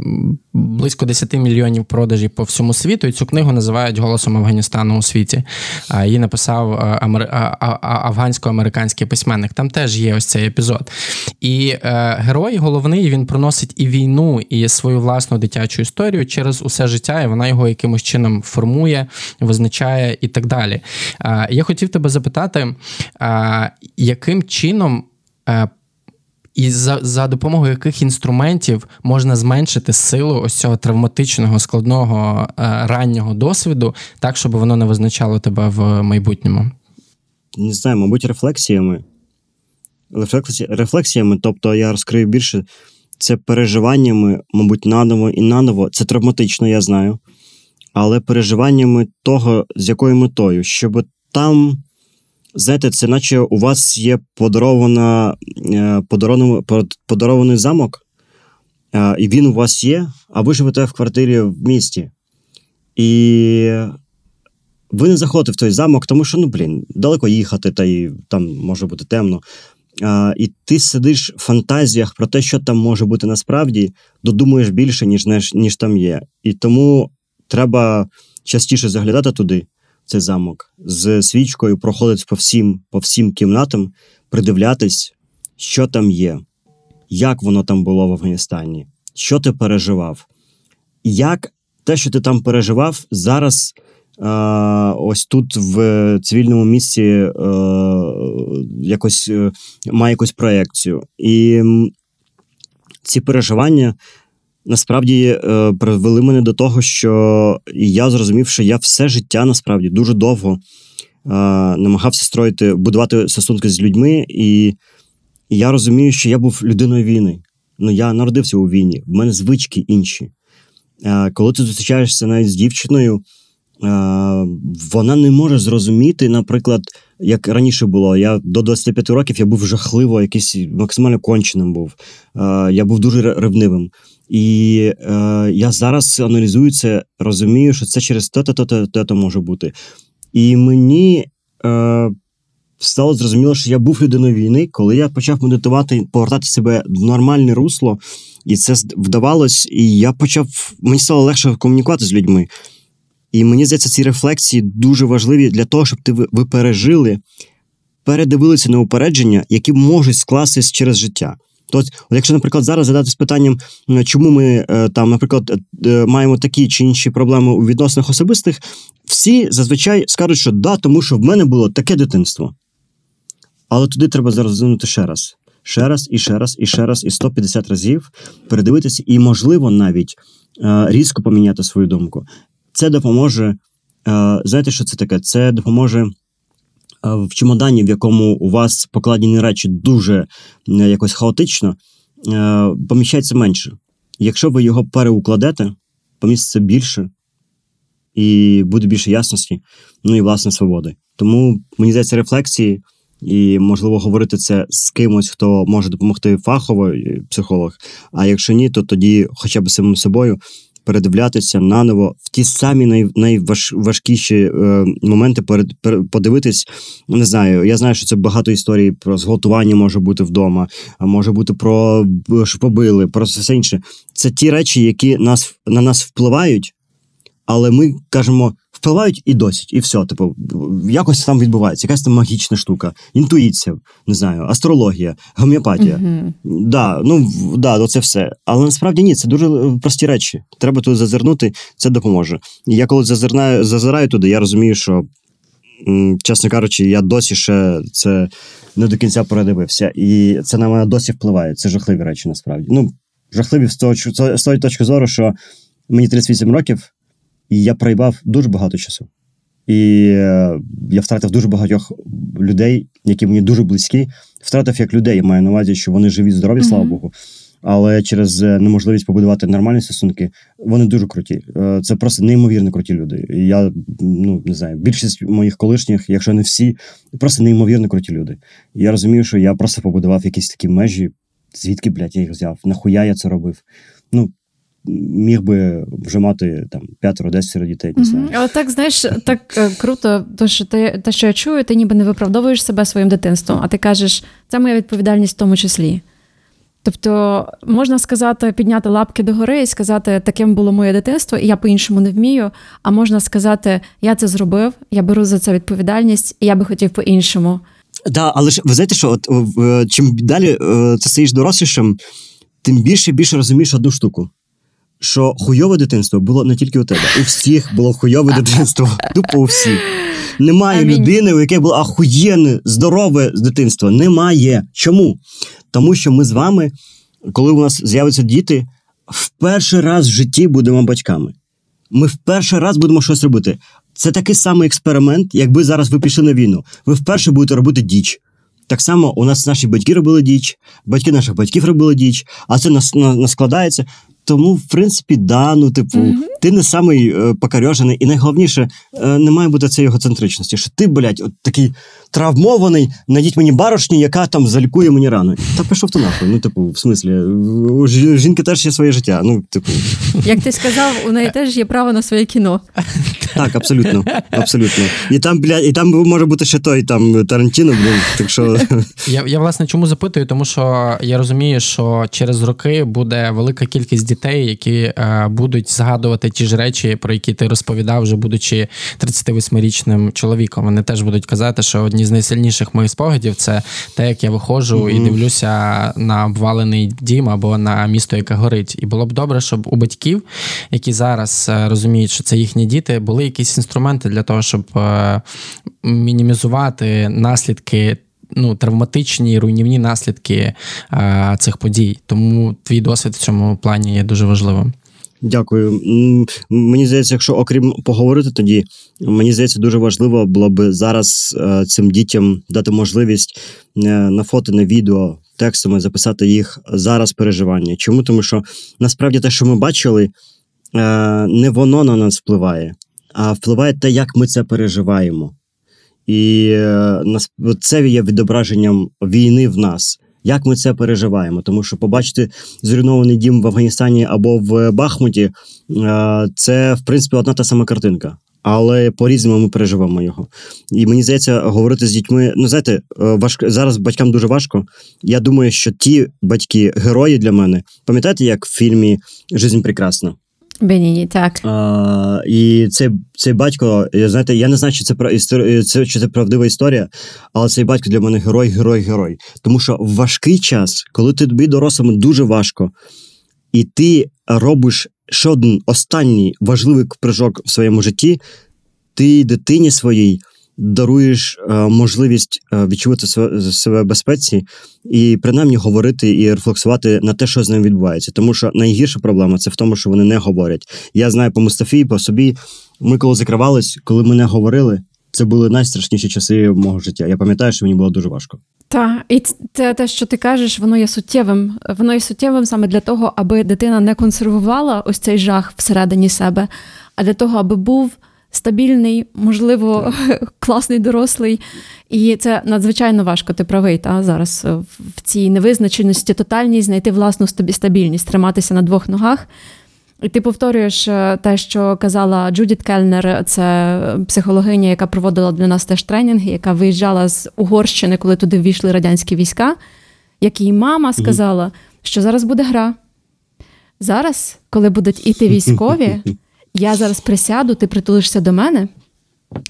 близько десять мільйонів продажів по всьому світу, і цю книгу називають «Голосом Афганістану у світі». Її написав афгансько-американський письменник. Там теж є ось цей епізод. І герой головний, він проносить і війну, і свою власну дитячу історію через усе життя, і вона його якимось чином формує, визначає і так далі. Я хотів тебе запитати, яким чином і за, за допомогою яких інструментів можна зменшити силу ось цього травматичного, складного, раннього досвіду так, щоб воно не визначало тебе в майбутньому? Не знаю, мабуть, рефлексіями. Рефлексі... Рефлексіями, тобто я розкрию більше, це переживаннями, мабуть, наново і наново. Це травматично, я знаю. Але переживаннями того, з якою метою. Щоб там... Знаєте, це наче у вас є подарована, подарований замок, і він у вас є, а ви живете в квартирі в місті. І ви не заходите в той замок, тому що, ну, блін, далеко їхати, та й там може бути темно. І ти сидиш в фантазіях про те, що там може бути насправді, додумуєш більше, ніж, ніж, ніж там є. І тому треба частіше заглядати туди. Цей замок з свічкою проходить по всім, по всім кімнатам, придивлятись, що там є, як воно там було в Афганістані, що ти переживав, як те, що ти там переживав, зараз е- ось тут в цивільному місці е- якось, е- має якусь проекцію. І ці переживання насправді привели мене до того, що я зрозумів, що я все життя, насправді, дуже довго е, намагався строїти, будувати стосунки з людьми, і я розумію, що я був людиною війни. Ну, я народився у війні, в мене звички інші. Е, коли ти зустрічаєшся навіть з дівчиною, е, вона не може зрозуміти, наприклад, як раніше було, я до двадцяти п'яти років я був жахливо, якийсь максимально конченим був. Е, я був дуже ревнивим. І е, я зараз аналізую це, розумію, що це через те-те-те-те-те може бути. І мені е, стало зрозуміло, що я був людиною війни, коли я почав медитувати, повертати себе в нормальне русло, і це вдавалось, і я почав, мені стало легше комунікувати з людьми. І мені здається, ці рефлексії дуже важливі для того, щоб ти ви пережили, передивилися на упередження, які можуть скластись через життя. Тобто, якщо, наприклад, зараз задатись питанням, чому ми, там, наприклад, маємо такі чи інші проблеми у відносинах особистих, всі зазвичай скажуть, що да, тому що в мене було таке дитинство. Але туди треба зазирнути ще раз. Ще раз, і ще раз, і ще раз, і сто п'ятдесят разів передивитися, і, можливо, навіть різко поміняти свою думку. Це допоможе, знаєте, що це таке? Це допоможе... В чемодані, в якому у вас покладені речі дуже якось хаотично, поміщається менше. Якщо ви його переукладете, поміститься більше, і буде більше ясності, ну і, власне, свободи. Тому, мені здається, рефлексії, і, можливо, говорити це з кимось, хто може допомогти фахово, психолог, а якщо ні, то тоді хоча б самим собою передивлятися наново, в ті самі най, найважкіші е, моменти перед, пер, подивитись. Не знаю, я знаю, що це багато історій про зґвалтування може бути вдома, може бути про що побили, про все інше. Це ті речі, які нас, на нас впливають, але ми кажемо, впливають і досить, і все. Типу, якось там відбувається, якась там магічна штука, інтуїція, не знаю, астрологія, гомеопатія. Mm-hmm. Да, ну, да, це все. Але насправді ні, це дуже прості речі. Треба туди зазирнути, це допоможе. І я коли зазирнаю, зазираю туди, я розумію, що, чесно кажучи, я досі ще це не до кінця передивився. І це на мене досі впливає. Це жахливі речі, насправді. Ну, жахливі з того, з тої точки зору, що мені тридцять вісім років, і я проїбав дуже багато часу. І я втратив дуже багатьох людей, які мені дуже близькі. Втратив як людей, маю на увазі, що вони живі, здорові, mm-hmm. слава Богу. Але через неможливість побудувати нормальні стосунки, вони дуже круті. Це просто неймовірно круті люди. Я, ну, не знаю, більшість моїх колишніх, якщо не всі, просто неймовірно круті люди. Я розумію, що я просто побудував якісь такі межі, звідки, блядь, я їх взяв, нахуя я це робив. Ну, міг би вже мати там п'ятеро-десятеро дітей, не знаю. Але так, знаєш, так круто, то що ти, те, що я чую, ти ніби не виправдовуєш себе своїм дитинством, а ти кажеш, це моя відповідальність в тому числі. Тобто, можна сказати, підняти лапки догори і сказати, таким було моє дитинство, і я по-іншому не вмію, а можна сказати, я це зробив, я беру за це відповідальність, і я би хотів по-іншому. Так, да, але ж, ви знаєте, що от, чим далі ти стаєш дорослішим, тим більше і більше розумієш одну штуку. Що хуйове дитинство було не тільки у тебе. У всіх було хуйове дитинство. Тупо у всіх. Немає Амінь. Людини, у якій було ахуєнне, здорове дитинство. Немає. Чому? Тому що ми з вами, коли у нас з'являться діти, в перший раз в житті будемо батьками. Ми в перший раз будемо щось робити. Це такий самий експеримент, якби зараз ви пішли на війну. Ви вперше будете робити діч. Так само у нас наші батьки робили діч, батьки наших батьків робили діч, а це нас, на, на складається. Тому, в принципі, да, ну, типу, mm-hmm. ти не самий е, покарьожений. І найголовніше, е, не має бути цієї егоцентричності, що ти, блядь, от такий травмований, найдіть мені барошню, яка там залікує мені рану. Та пішов ти нахуй, ну, типу, в смислі, у жінки теж є своє життя, ну, типу. Як ти сказав, у неї теж є право на своє кіно. Так, абсолютно, абсолютно. І там, блядь, і там може бути ще той, там, Тарантіно, блядь, так що... Я, я, власне, чому запитую, тому що я розумію, що через роки буде велика кількість дітей, які е, будуть згадувати ті ж речі, про які ти розповідав, вже будучи тридцятивосьмирічним чоловіком. Вони теж будуть казати, що одні з найсильніших моїх спогадів – це те, як я виходжу mm-hmm. і дивлюся на обвалений дім або на місто, яке горить. І було б добре, щоб у батьків, які зараз е, розуміють, що це їхні діти, були якісь інструменти для того, щоб е, мінімізувати наслідки, ну, травматичні, руйнівні наслідки а, цих подій. Тому твій досвід в цьому плані є дуже важливим. Дякую. Мені здається, якщо окрім поговорити тоді, мені здається, дуже важливо було б зараз е, цим дітям дати можливість е, на фото, на відео, текстами записати їх зараз переживання. Чому? Тому що насправді те, що ми бачили, е, не воно на нас впливає, а впливає те, як ми це переживаємо. І це є відображенням війни в нас. Як ми це переживаємо? Тому що побачити зруйнований дім в Афганістані або в Бахмуті – це, в принципі, одна та сама картинка. Але по-різному ми переживаємо його. І мені здається, говорити з дітьми... Ну, знаєте, важко, зараз батькам дуже важко. Я думаю, що ті батьки – герої для мене. Пам'ятаєте, як в фільмі «Жизнь прекрасна»? Бенні, так. А, і цей, цей батько, знаєте, я не знаю, чи це, про історі... це, чи це правдива історія, але цей батько для мене герой, герой, герой. Тому що в важкий час, коли тобі дорослому дуже важко, і ти робиш ще один останній важливий прыжок в своєму житті, ти дитині своїй даруєш е, можливість е, відчувати себе в безпеці і принаймні говорити і рефлексувати на те, що з ним відбувається. Тому що найгірша проблема – це в тому, що вони не говорять. Я знаю по Мустафі, по собі, ми коли закривались, коли ми не говорили, це були найстрашніші часи мого життя. Я пам'ятаю, що мені було дуже важко. Так, і те, те, що ти кажеш, воно є суттєвим. Воно є суттєвим саме для того, аби дитина не консервувала ось цей жах всередині себе, а для того, аби був стабільний, можливо, так. класний дорослий. І це надзвичайно важко, ти правий, та, зараз в цій невизначеності, тотальній, знайти власну стабільність, триматися на двох ногах. І ти повторюєш те, що казала Джудіт Кельнер, це психологиня, яка проводила для нас теж тренінги, яка виїжджала з Угорщини, коли туди ввійшли радянські війська, як її мама сказала, що зараз буде гра. Зараз, коли будуть іти військові, я зараз присяду, ти притулишся до мене,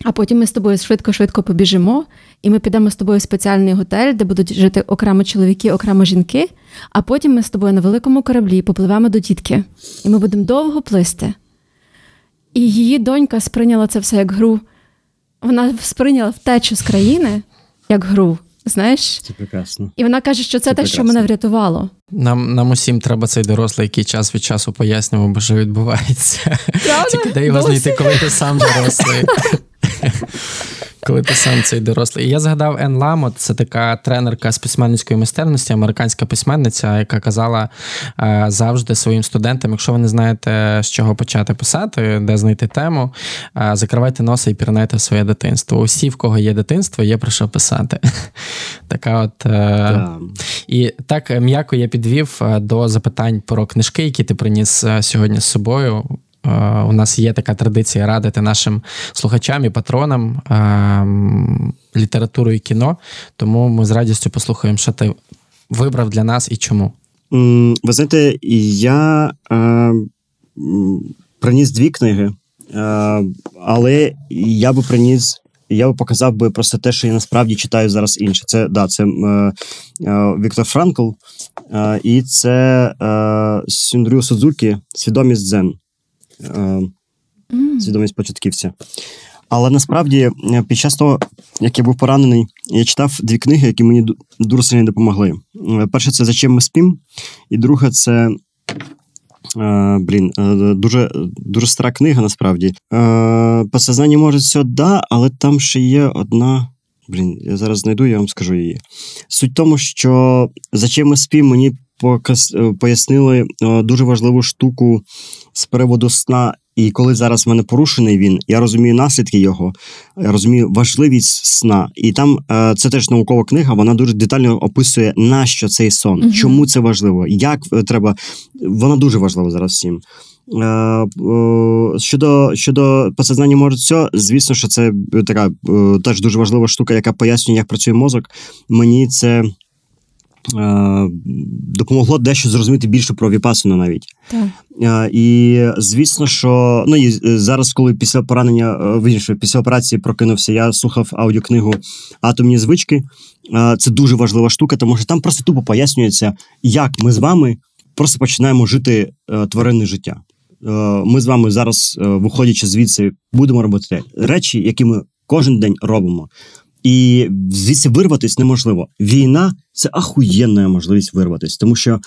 а потім ми з тобою швидко-швидко побіжимо, і ми підемо з тобою в спеціальний готель, де будуть жити окремо чоловіки, окремо жінки, а потім ми з тобою на великому кораблі попливемо до тітки, і ми будемо довго плисти. І її донька сприйняла це все як гру. Вона сприйняла втечу з країни як гру, знаєш? Це прекрасно. І вона каже, що це, це те, прекрасно. Що мене врятувало. Нам, нам усім треба цей дорослий, який час від часу пояснював, бо що відбувається. Правда? Тільки де його знайти, коли ти сам дорослий. Коли ти сам цей дорослий. І я згадав Енн Ламот, це така тренерка з письменницької майстерності, американська письменниця, яка казала завжди своїм студентам, якщо ви не знаєте, з чого почати писати, де знайти тему, закривайте носа і пірнайте в своє дитинство. Усі, в кого є дитинство, є про що писати. Така от... І так м'яко я підвів до запитань про книжки, які ти приніс сьогодні з собою. У нас є така традиція радити нашим слухачам і патронам е- літературу і кіно, тому ми з радістю послухаємо, що ти вибрав для нас і чому. Mm, ви знаєте, я е- приніс дві книги, е- але я би приніс, я би показав би просто те, що я насправді читаю зараз інше. Це, да, це е- е- Віктор Франкл е- і це е- Сюнрю Судзукі «Свідомість Дзен». «Свідомість початківця». Але насправді під час того, як я був поранений, я читав дві книги, які мені дуже сильно допомогли. Перша – це «Зачем ми спимо», і друга – це блін, дуже, дуже стара книга, насправді. «Подсознання може все, да, але там ще є одна... Блін, я зараз знайду, я вам скажу її. Суть в тому, що «Зачем ми спимо» мені пояснили дуже важливу штуку з приводу сна, і коли зараз в мене порушений він, я розумію наслідки його, я розумію важливість сна. І там, це теж наукова книга, вона дуже детально описує, на що цей сон, угу. чому це важливо, як треба, вона дуже важлива зараз всім. Щодо, щодо подсознання може все, звісно, що це така теж дуже важлива штука, яка пояснює, як працює мозок. Мені це... допомогло дещо зрозуміти більше про Віпасану навіть. Так. І, звісно, що... Ну, і зараз, коли після поранення, вірніше, після операції прокинувся, я слухав аудіокнигу «Атомні звички». Це дуже важлива штука, тому що там просто тупо пояснюється, як ми з вами просто починаємо жити тваринне життя. Ми з вами зараз, виходячи звідси, будемо робити речі, які ми кожен день робимо. І звідси вирватися неможливо. Війна – це ахуєнна можливість вирватися. Тому що,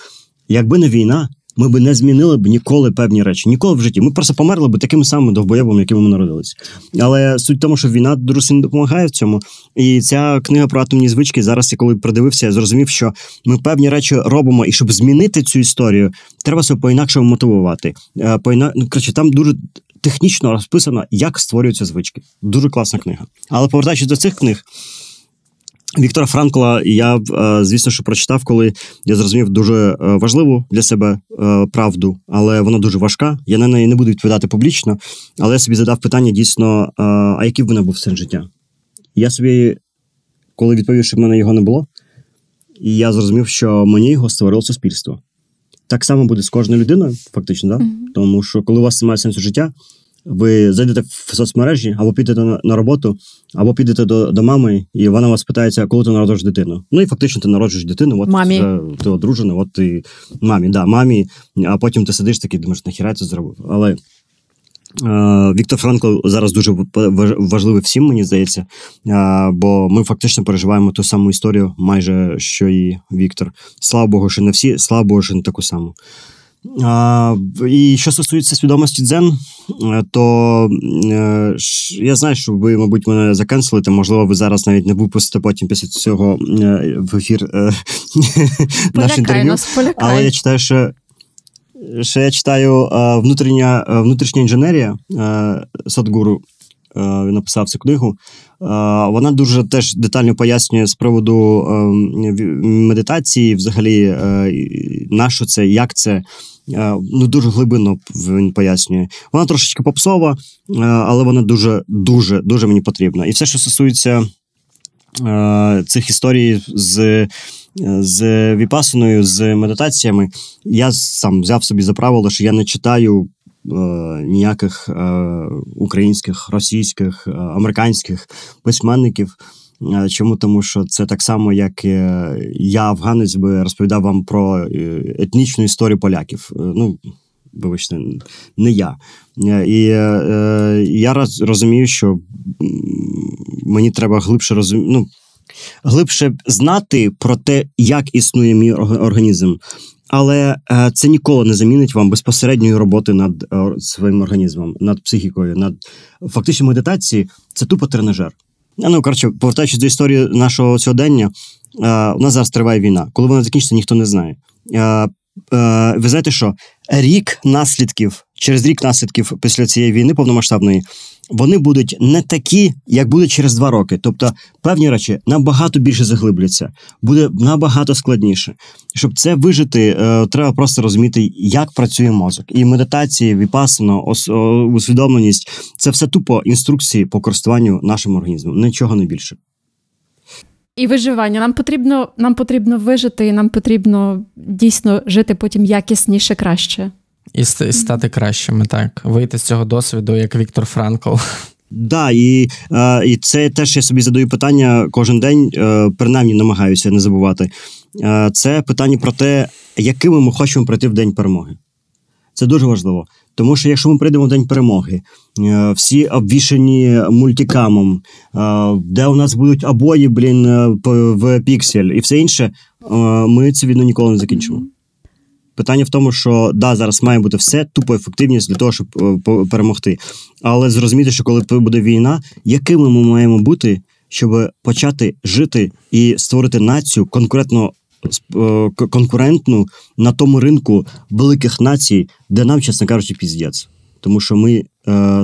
якби не війна, ми б не змінили б ніколи певні речі. Ніколи в житті. Ми просто померли б такими самими довбойовими, якими ми народились. Але суть в тому, що війна дуже сильно допомагає в цьому. І ця книга про атомні звички, зараз, я коли придивився, я зрозумів, що ми певні речі робимо, і щоб змінити цю історію, треба себе по-інакшому мотивувати. По-іна... Ну, коротше, там дуже... технічно розписано, як створюються звички. Дуже класна книга. Але повертаючись до цих книг, Віктора Франкла я, звісно, що прочитав, коли я зрозумів дуже важливу для себе правду, але вона дуже важка. Я на неї не буду відповідати публічно, але я собі задав питання дійсно, а який б мене був сенс життя? Я собі, коли відповів, що в мене його не було, і я зрозумів, що мені його створило суспільство. Так само буде з кожною людиною, фактично, да? Mm-hmm. Тому що коли у вас немає сенсу життя, ви зайдете в соцмережі, або підете на, на роботу, або підете до, до мами, і вона вас питається, коли ти народиш дитину. Ну і фактично ти народжуєш дитину, от мамі. Ти, ти одружена, от ти мамі, да, мамі, а потім ти сидиш такий, думаєш, нахіра я це зробив. Але е, Віктор Франкл зараз дуже важливий всім, мені здається, е, бо ми фактично переживаємо ту саму історію, майже що і Віктор. Слава Богу, що не всі, слава Богу, що не таку саму. А, і що стосується свідомості дзен, то е, ш, я знаю, що ви, мабуть, мене заканцелите, можливо, ви зараз навіть не випустите потім після цього е, в ефір е, наше інтерв'ю, але я читаю, що, що я читаю е, внутрішня, е, внутрішня інженерія е, Садгуру, е, він написав цю книгу, е, вона дуже теж детально пояснює з приводу е, медитації, взагалі, е, на що це, як це, ну, дуже глибинно він пояснює. Вона трошечки попсова, але вона дуже-дуже дуже мені потрібна. І все, що стосується е, цих історій з, з Віпасаною, з медитаціями, я сам взяв собі за правило, що я не читаю ніяких українських, російських, американських письменників. Чому? Тому що це так само, як я, афганець, би розповідав вам про етнічну історію поляків. Ну, вибачте, не я. І я розумію, що мені треба глибше розуміти, ну, глибше знати про те, як існує мій організм. Але це ніколи не замінить вам безпосередньої роботи над своїм організмом, над психікою, над фактично медитації. Це тупо тренажер. Ну, коротше, повертаючись до історії нашого сьогодення, у нас зараз триває війна. Коли вона закінчиться, ніхто не знає. Ви знаєте, що рік наслідків, через рік наслідків після цієї війни повномасштабної, вони будуть не такі, як буде через два роки. Тобто, певні речі набагато більше заглибляться, буде набагато складніше. Щоб це вижити, треба просто розуміти, як працює мозок. І медитації, віпасана, усвідомленість – це все тупо інструкції по користуванню нашим організмом. Нічого не більше. І виживання. Нам потрібно, нам потрібно вижити, і нам потрібно дійсно жити потім якісніше, краще. І стати кращими, так. Вийти з цього досвіду, як Віктор Франкл. Да, і, і це теж я собі задаю питання кожен день, принаймні намагаюся не забувати. Це питання про те, якими ми хочемо прийти в День перемоги. Це дуже важливо. Тому що якщо ми прийдемо в День перемоги, всі обвішані мультикамом, де у нас будуть обої, блін, в піксель і все інше, ми цю війну ніколи не закінчимо. Питання в тому, що, да, зараз має бути все, тупо ефективність для того, щоб перемогти. Але зрозуміти, що коли буде війна, якими ми маємо бути, щоб почати жити і створити націю конкретно конкурентну на тому ринку великих націй, де нам, чесно кажучи, піздець. Тому що ми е,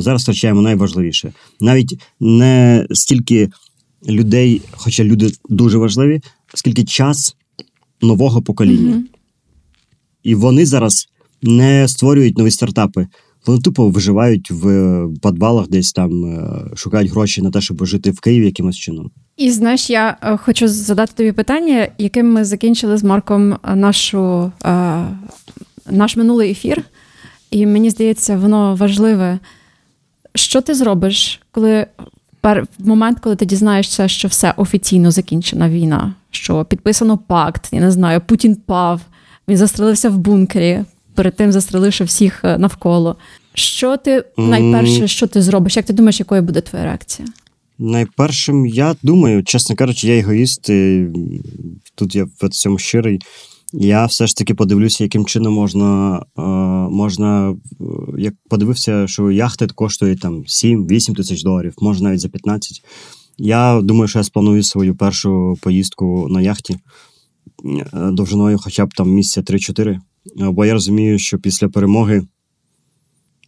зараз втрачаємо найважливіше. Навіть не стільки людей, хоча люди дуже важливі, скільки час нового покоління. Mm-hmm. І вони зараз не створюють нові стартапи. Вони тупо виживають в підвалах десь там, шукають гроші на те, щоб жити в Києві якимось чином. І, знаєш, я хочу задати тобі питання, яким ми закінчили з Марком нашу, наш минулий ефір. І мені здається, воно важливе. Що ти зробиш, коли в момент, коли ти дізнаєшся, що все офіційно закінчена війна, що підписано пакт, я не знаю, Путін пав, він застрелився в бункері, перед тим застреливши всіх навколо. Що ти найперше, що ти зробиш? Як ти думаєш, якою буде твоя реакція? Найпершим, я думаю, чесно кажучи, я егоїст, і тут я в цьому щирий, я все ж таки подивлюся, яким чином можна, можна, як подивився, що яхти коштує там сім-вісім тисяч доларів, може навіть за п'ятнадцять. Я думаю, що я спланую свою першу поїздку на яхті довжиною хоча б там місяця три-чотири. Бо я розумію, що після перемоги,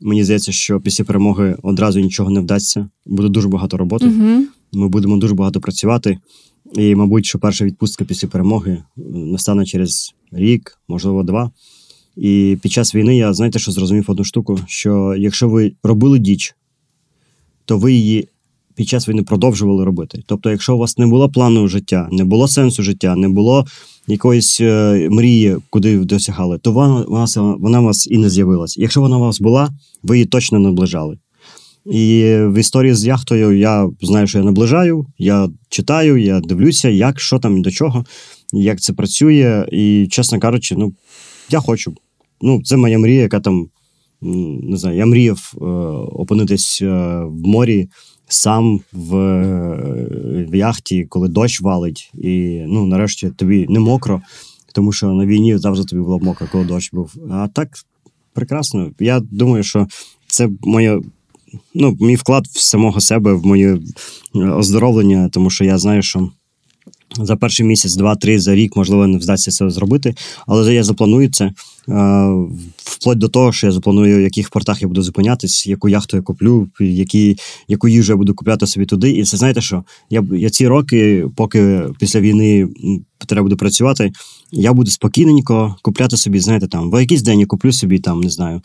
мені здається, що після перемоги одразу нічого не вдасться. Буде дуже багато роботи, uh-huh. ми будемо дуже багато працювати. І, мабуть, що перша відпустка після перемоги настане через рік, можливо, два. І під час війни я, знаєте, що зрозумів одну штуку, що якщо ви робили діч, то ви її під час війни продовжували робити. Тобто, якщо у вас не було плану життя, не було сенсу життя, не було якоїсь е, мрії, куди досягали, то вона, вона, вона у вас і не з'явилась. Якщо вона у вас була, ви її точно наближали. І в історії з яхтою я знаю, що я наближаю, я читаю, я дивлюся, як, що там, до чого, як це працює. І, чесно кажучи, ну, я хочу. Ну, це моя мрія, яка там, не знаю, я мріяв е, опинитись е, в морі, сам в, в яхті, коли дощ валить, і, ну, нарешті тобі не мокро, тому що на війні завжди тобі було мокро, коли дощ був. А так, прекрасно. Я думаю, що це моє, ну, мій вклад в самого себе, в моє оздоровлення, тому що я знаю, що за перший місяць, два-три, за рік, можливо, не вдасться це зробити, але я запланую це. Вплоть до того, що я запланую, в яких портах я буду зупинятись, яку яхту я куплю, які, яку їжу я буду купляти собі туди. І це, знаєте що, я, я ці роки, поки після війни треба буде працювати, я буду спокійненько купляти собі, знаєте, там, в якийсь день я куплю собі, там, не знаю,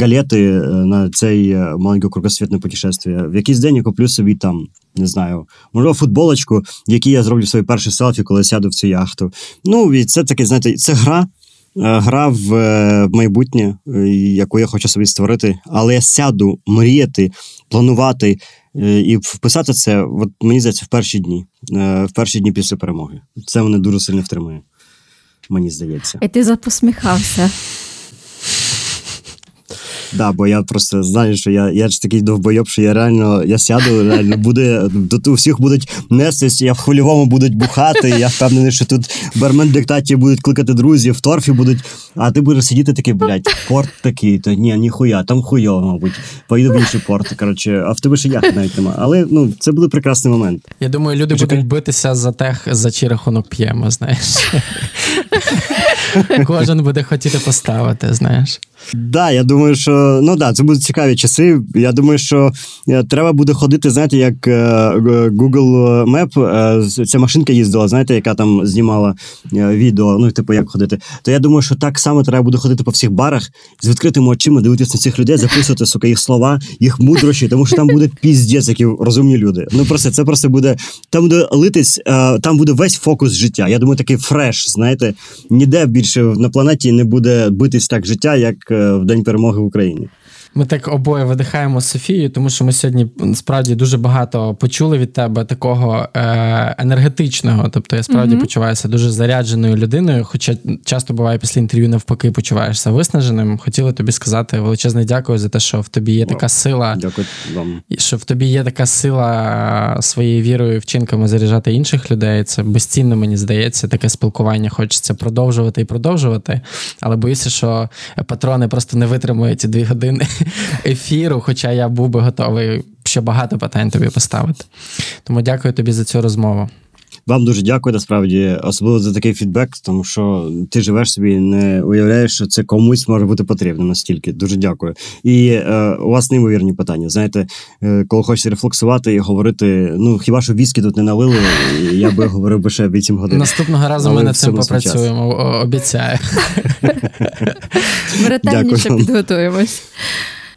галети на цей маленьке кругосвітне путешествие, в якийсь день я куплю собі, там, не знаю, можливо, футболочку, в якій я зроблю свої перші селфі, коли сяду в цю яхту. Ну, і це таке, знаєте, це гра, Гра в майбутнє, яку я хочу собі створити, але я сяду мріяти, планувати і вписати це, от, мені здається, в перші дні. В перші дні після перемоги. Це мене дуже сильно втримує, мені здається. І ти запосміхався. Так, да, бо я просто знаю, що я, я ж такий довбойоб, що я реально, я сяду, реально буде, тут у всіх будуть нестись, я в хвильовому будуть бухати, я впевнений, що тут бармен-диктаті будуть кликати друзів, в торфі будуть, а ти будеш сидіти такий, блядь, порт такий, то ні, ніхуя, там хуйово, мабуть, поїду в інший порт, коротше, а в тебе ще яхт навіть нема, але, ну, це буде прекрасний момент. Я думаю, люди Чекай. будуть битися за тех, за чий рахунок п'ємо, знаєш. Кожен буде хотіти поставити, знаєш. Так, да, я думаю, що ну, да, це будуть цікаві часи. Я думаю, що треба буде ходити, знаєте, як Google Map, ця машинка їздила, знаєте, яка там знімала відео, ну, типу, як ходити. То я думаю, що так само треба буде ходити по всіх барах, з відкритими очима дивитися на цих людей, записувати, сука, їх слова, їх мудрощі, тому що там буде піздець, які розумні люди. Ну, просто, це просто буде, там буде литись, там буде весь фокус життя. Я думаю, такий фреш, знаєте, ніде більше на планеті не буде битись так життя, як в День перемоги в Україні. Ми так обоє видихаємо з Софією, тому що ми сьогодні справді дуже багато почули від тебе такого е- енергетичного. Тобто я справді mm-hmm. почуваюся дуже зарядженою людиною, хоча часто буває після інтерв'ю навпаки почуваєшся виснаженим. Хотіла тобі сказати величезне дякую за те, що в тобі є така сила. Дякую вам. Що в тобі є така сила своєю вірою і вчинками заряджати інших людей. Це безцінно, мені здається. Таке спілкування хочеться продовжувати і продовжувати. Але боюся, що патрони просто не витримують ці дві години ефіру, хоча я був би готовий ще багато питань тобі поставити. Тому дякую тобі за цю розмову. Вам дуже дякую, насправді, особливо за такий фідбек, тому що ти живеш собі і не уявляєш, що це комусь може бути потрібно настільки. Дуже дякую. І е, у вас неймовірні питання. Знаєте, е, коли хочеться рефлексувати і говорити, ну, хіба що віскі тут не налили, я би говорив би ще вісім годин. Наступного разу ми над цим попрацюємо, обіцяю. Ми ретельніше підготуємось.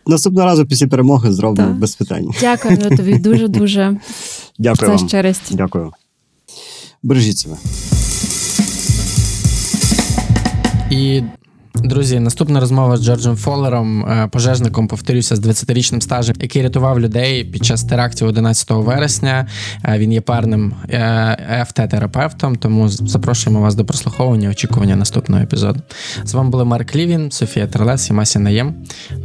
Наступного разу після перемоги зробимо без питань. Дякую тобі дуже-дуже. Дякую вам. За щирість. Дякую. Бережіть себе. І, друзі, наступна розмова з Джорджем Фоллером, пожежником, повторюся, з двадцятирічним стажем, який рятував людей під час терактів одинадцятого вересня. Він є парним еф те-терапевтом, тому запрошуємо вас до прослуховування, очікування наступного епізоду. З вами були Марк Лівін, Софія Терлес і Масі Найєм.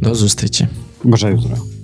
До зустрічі. Бажаю здоров'я.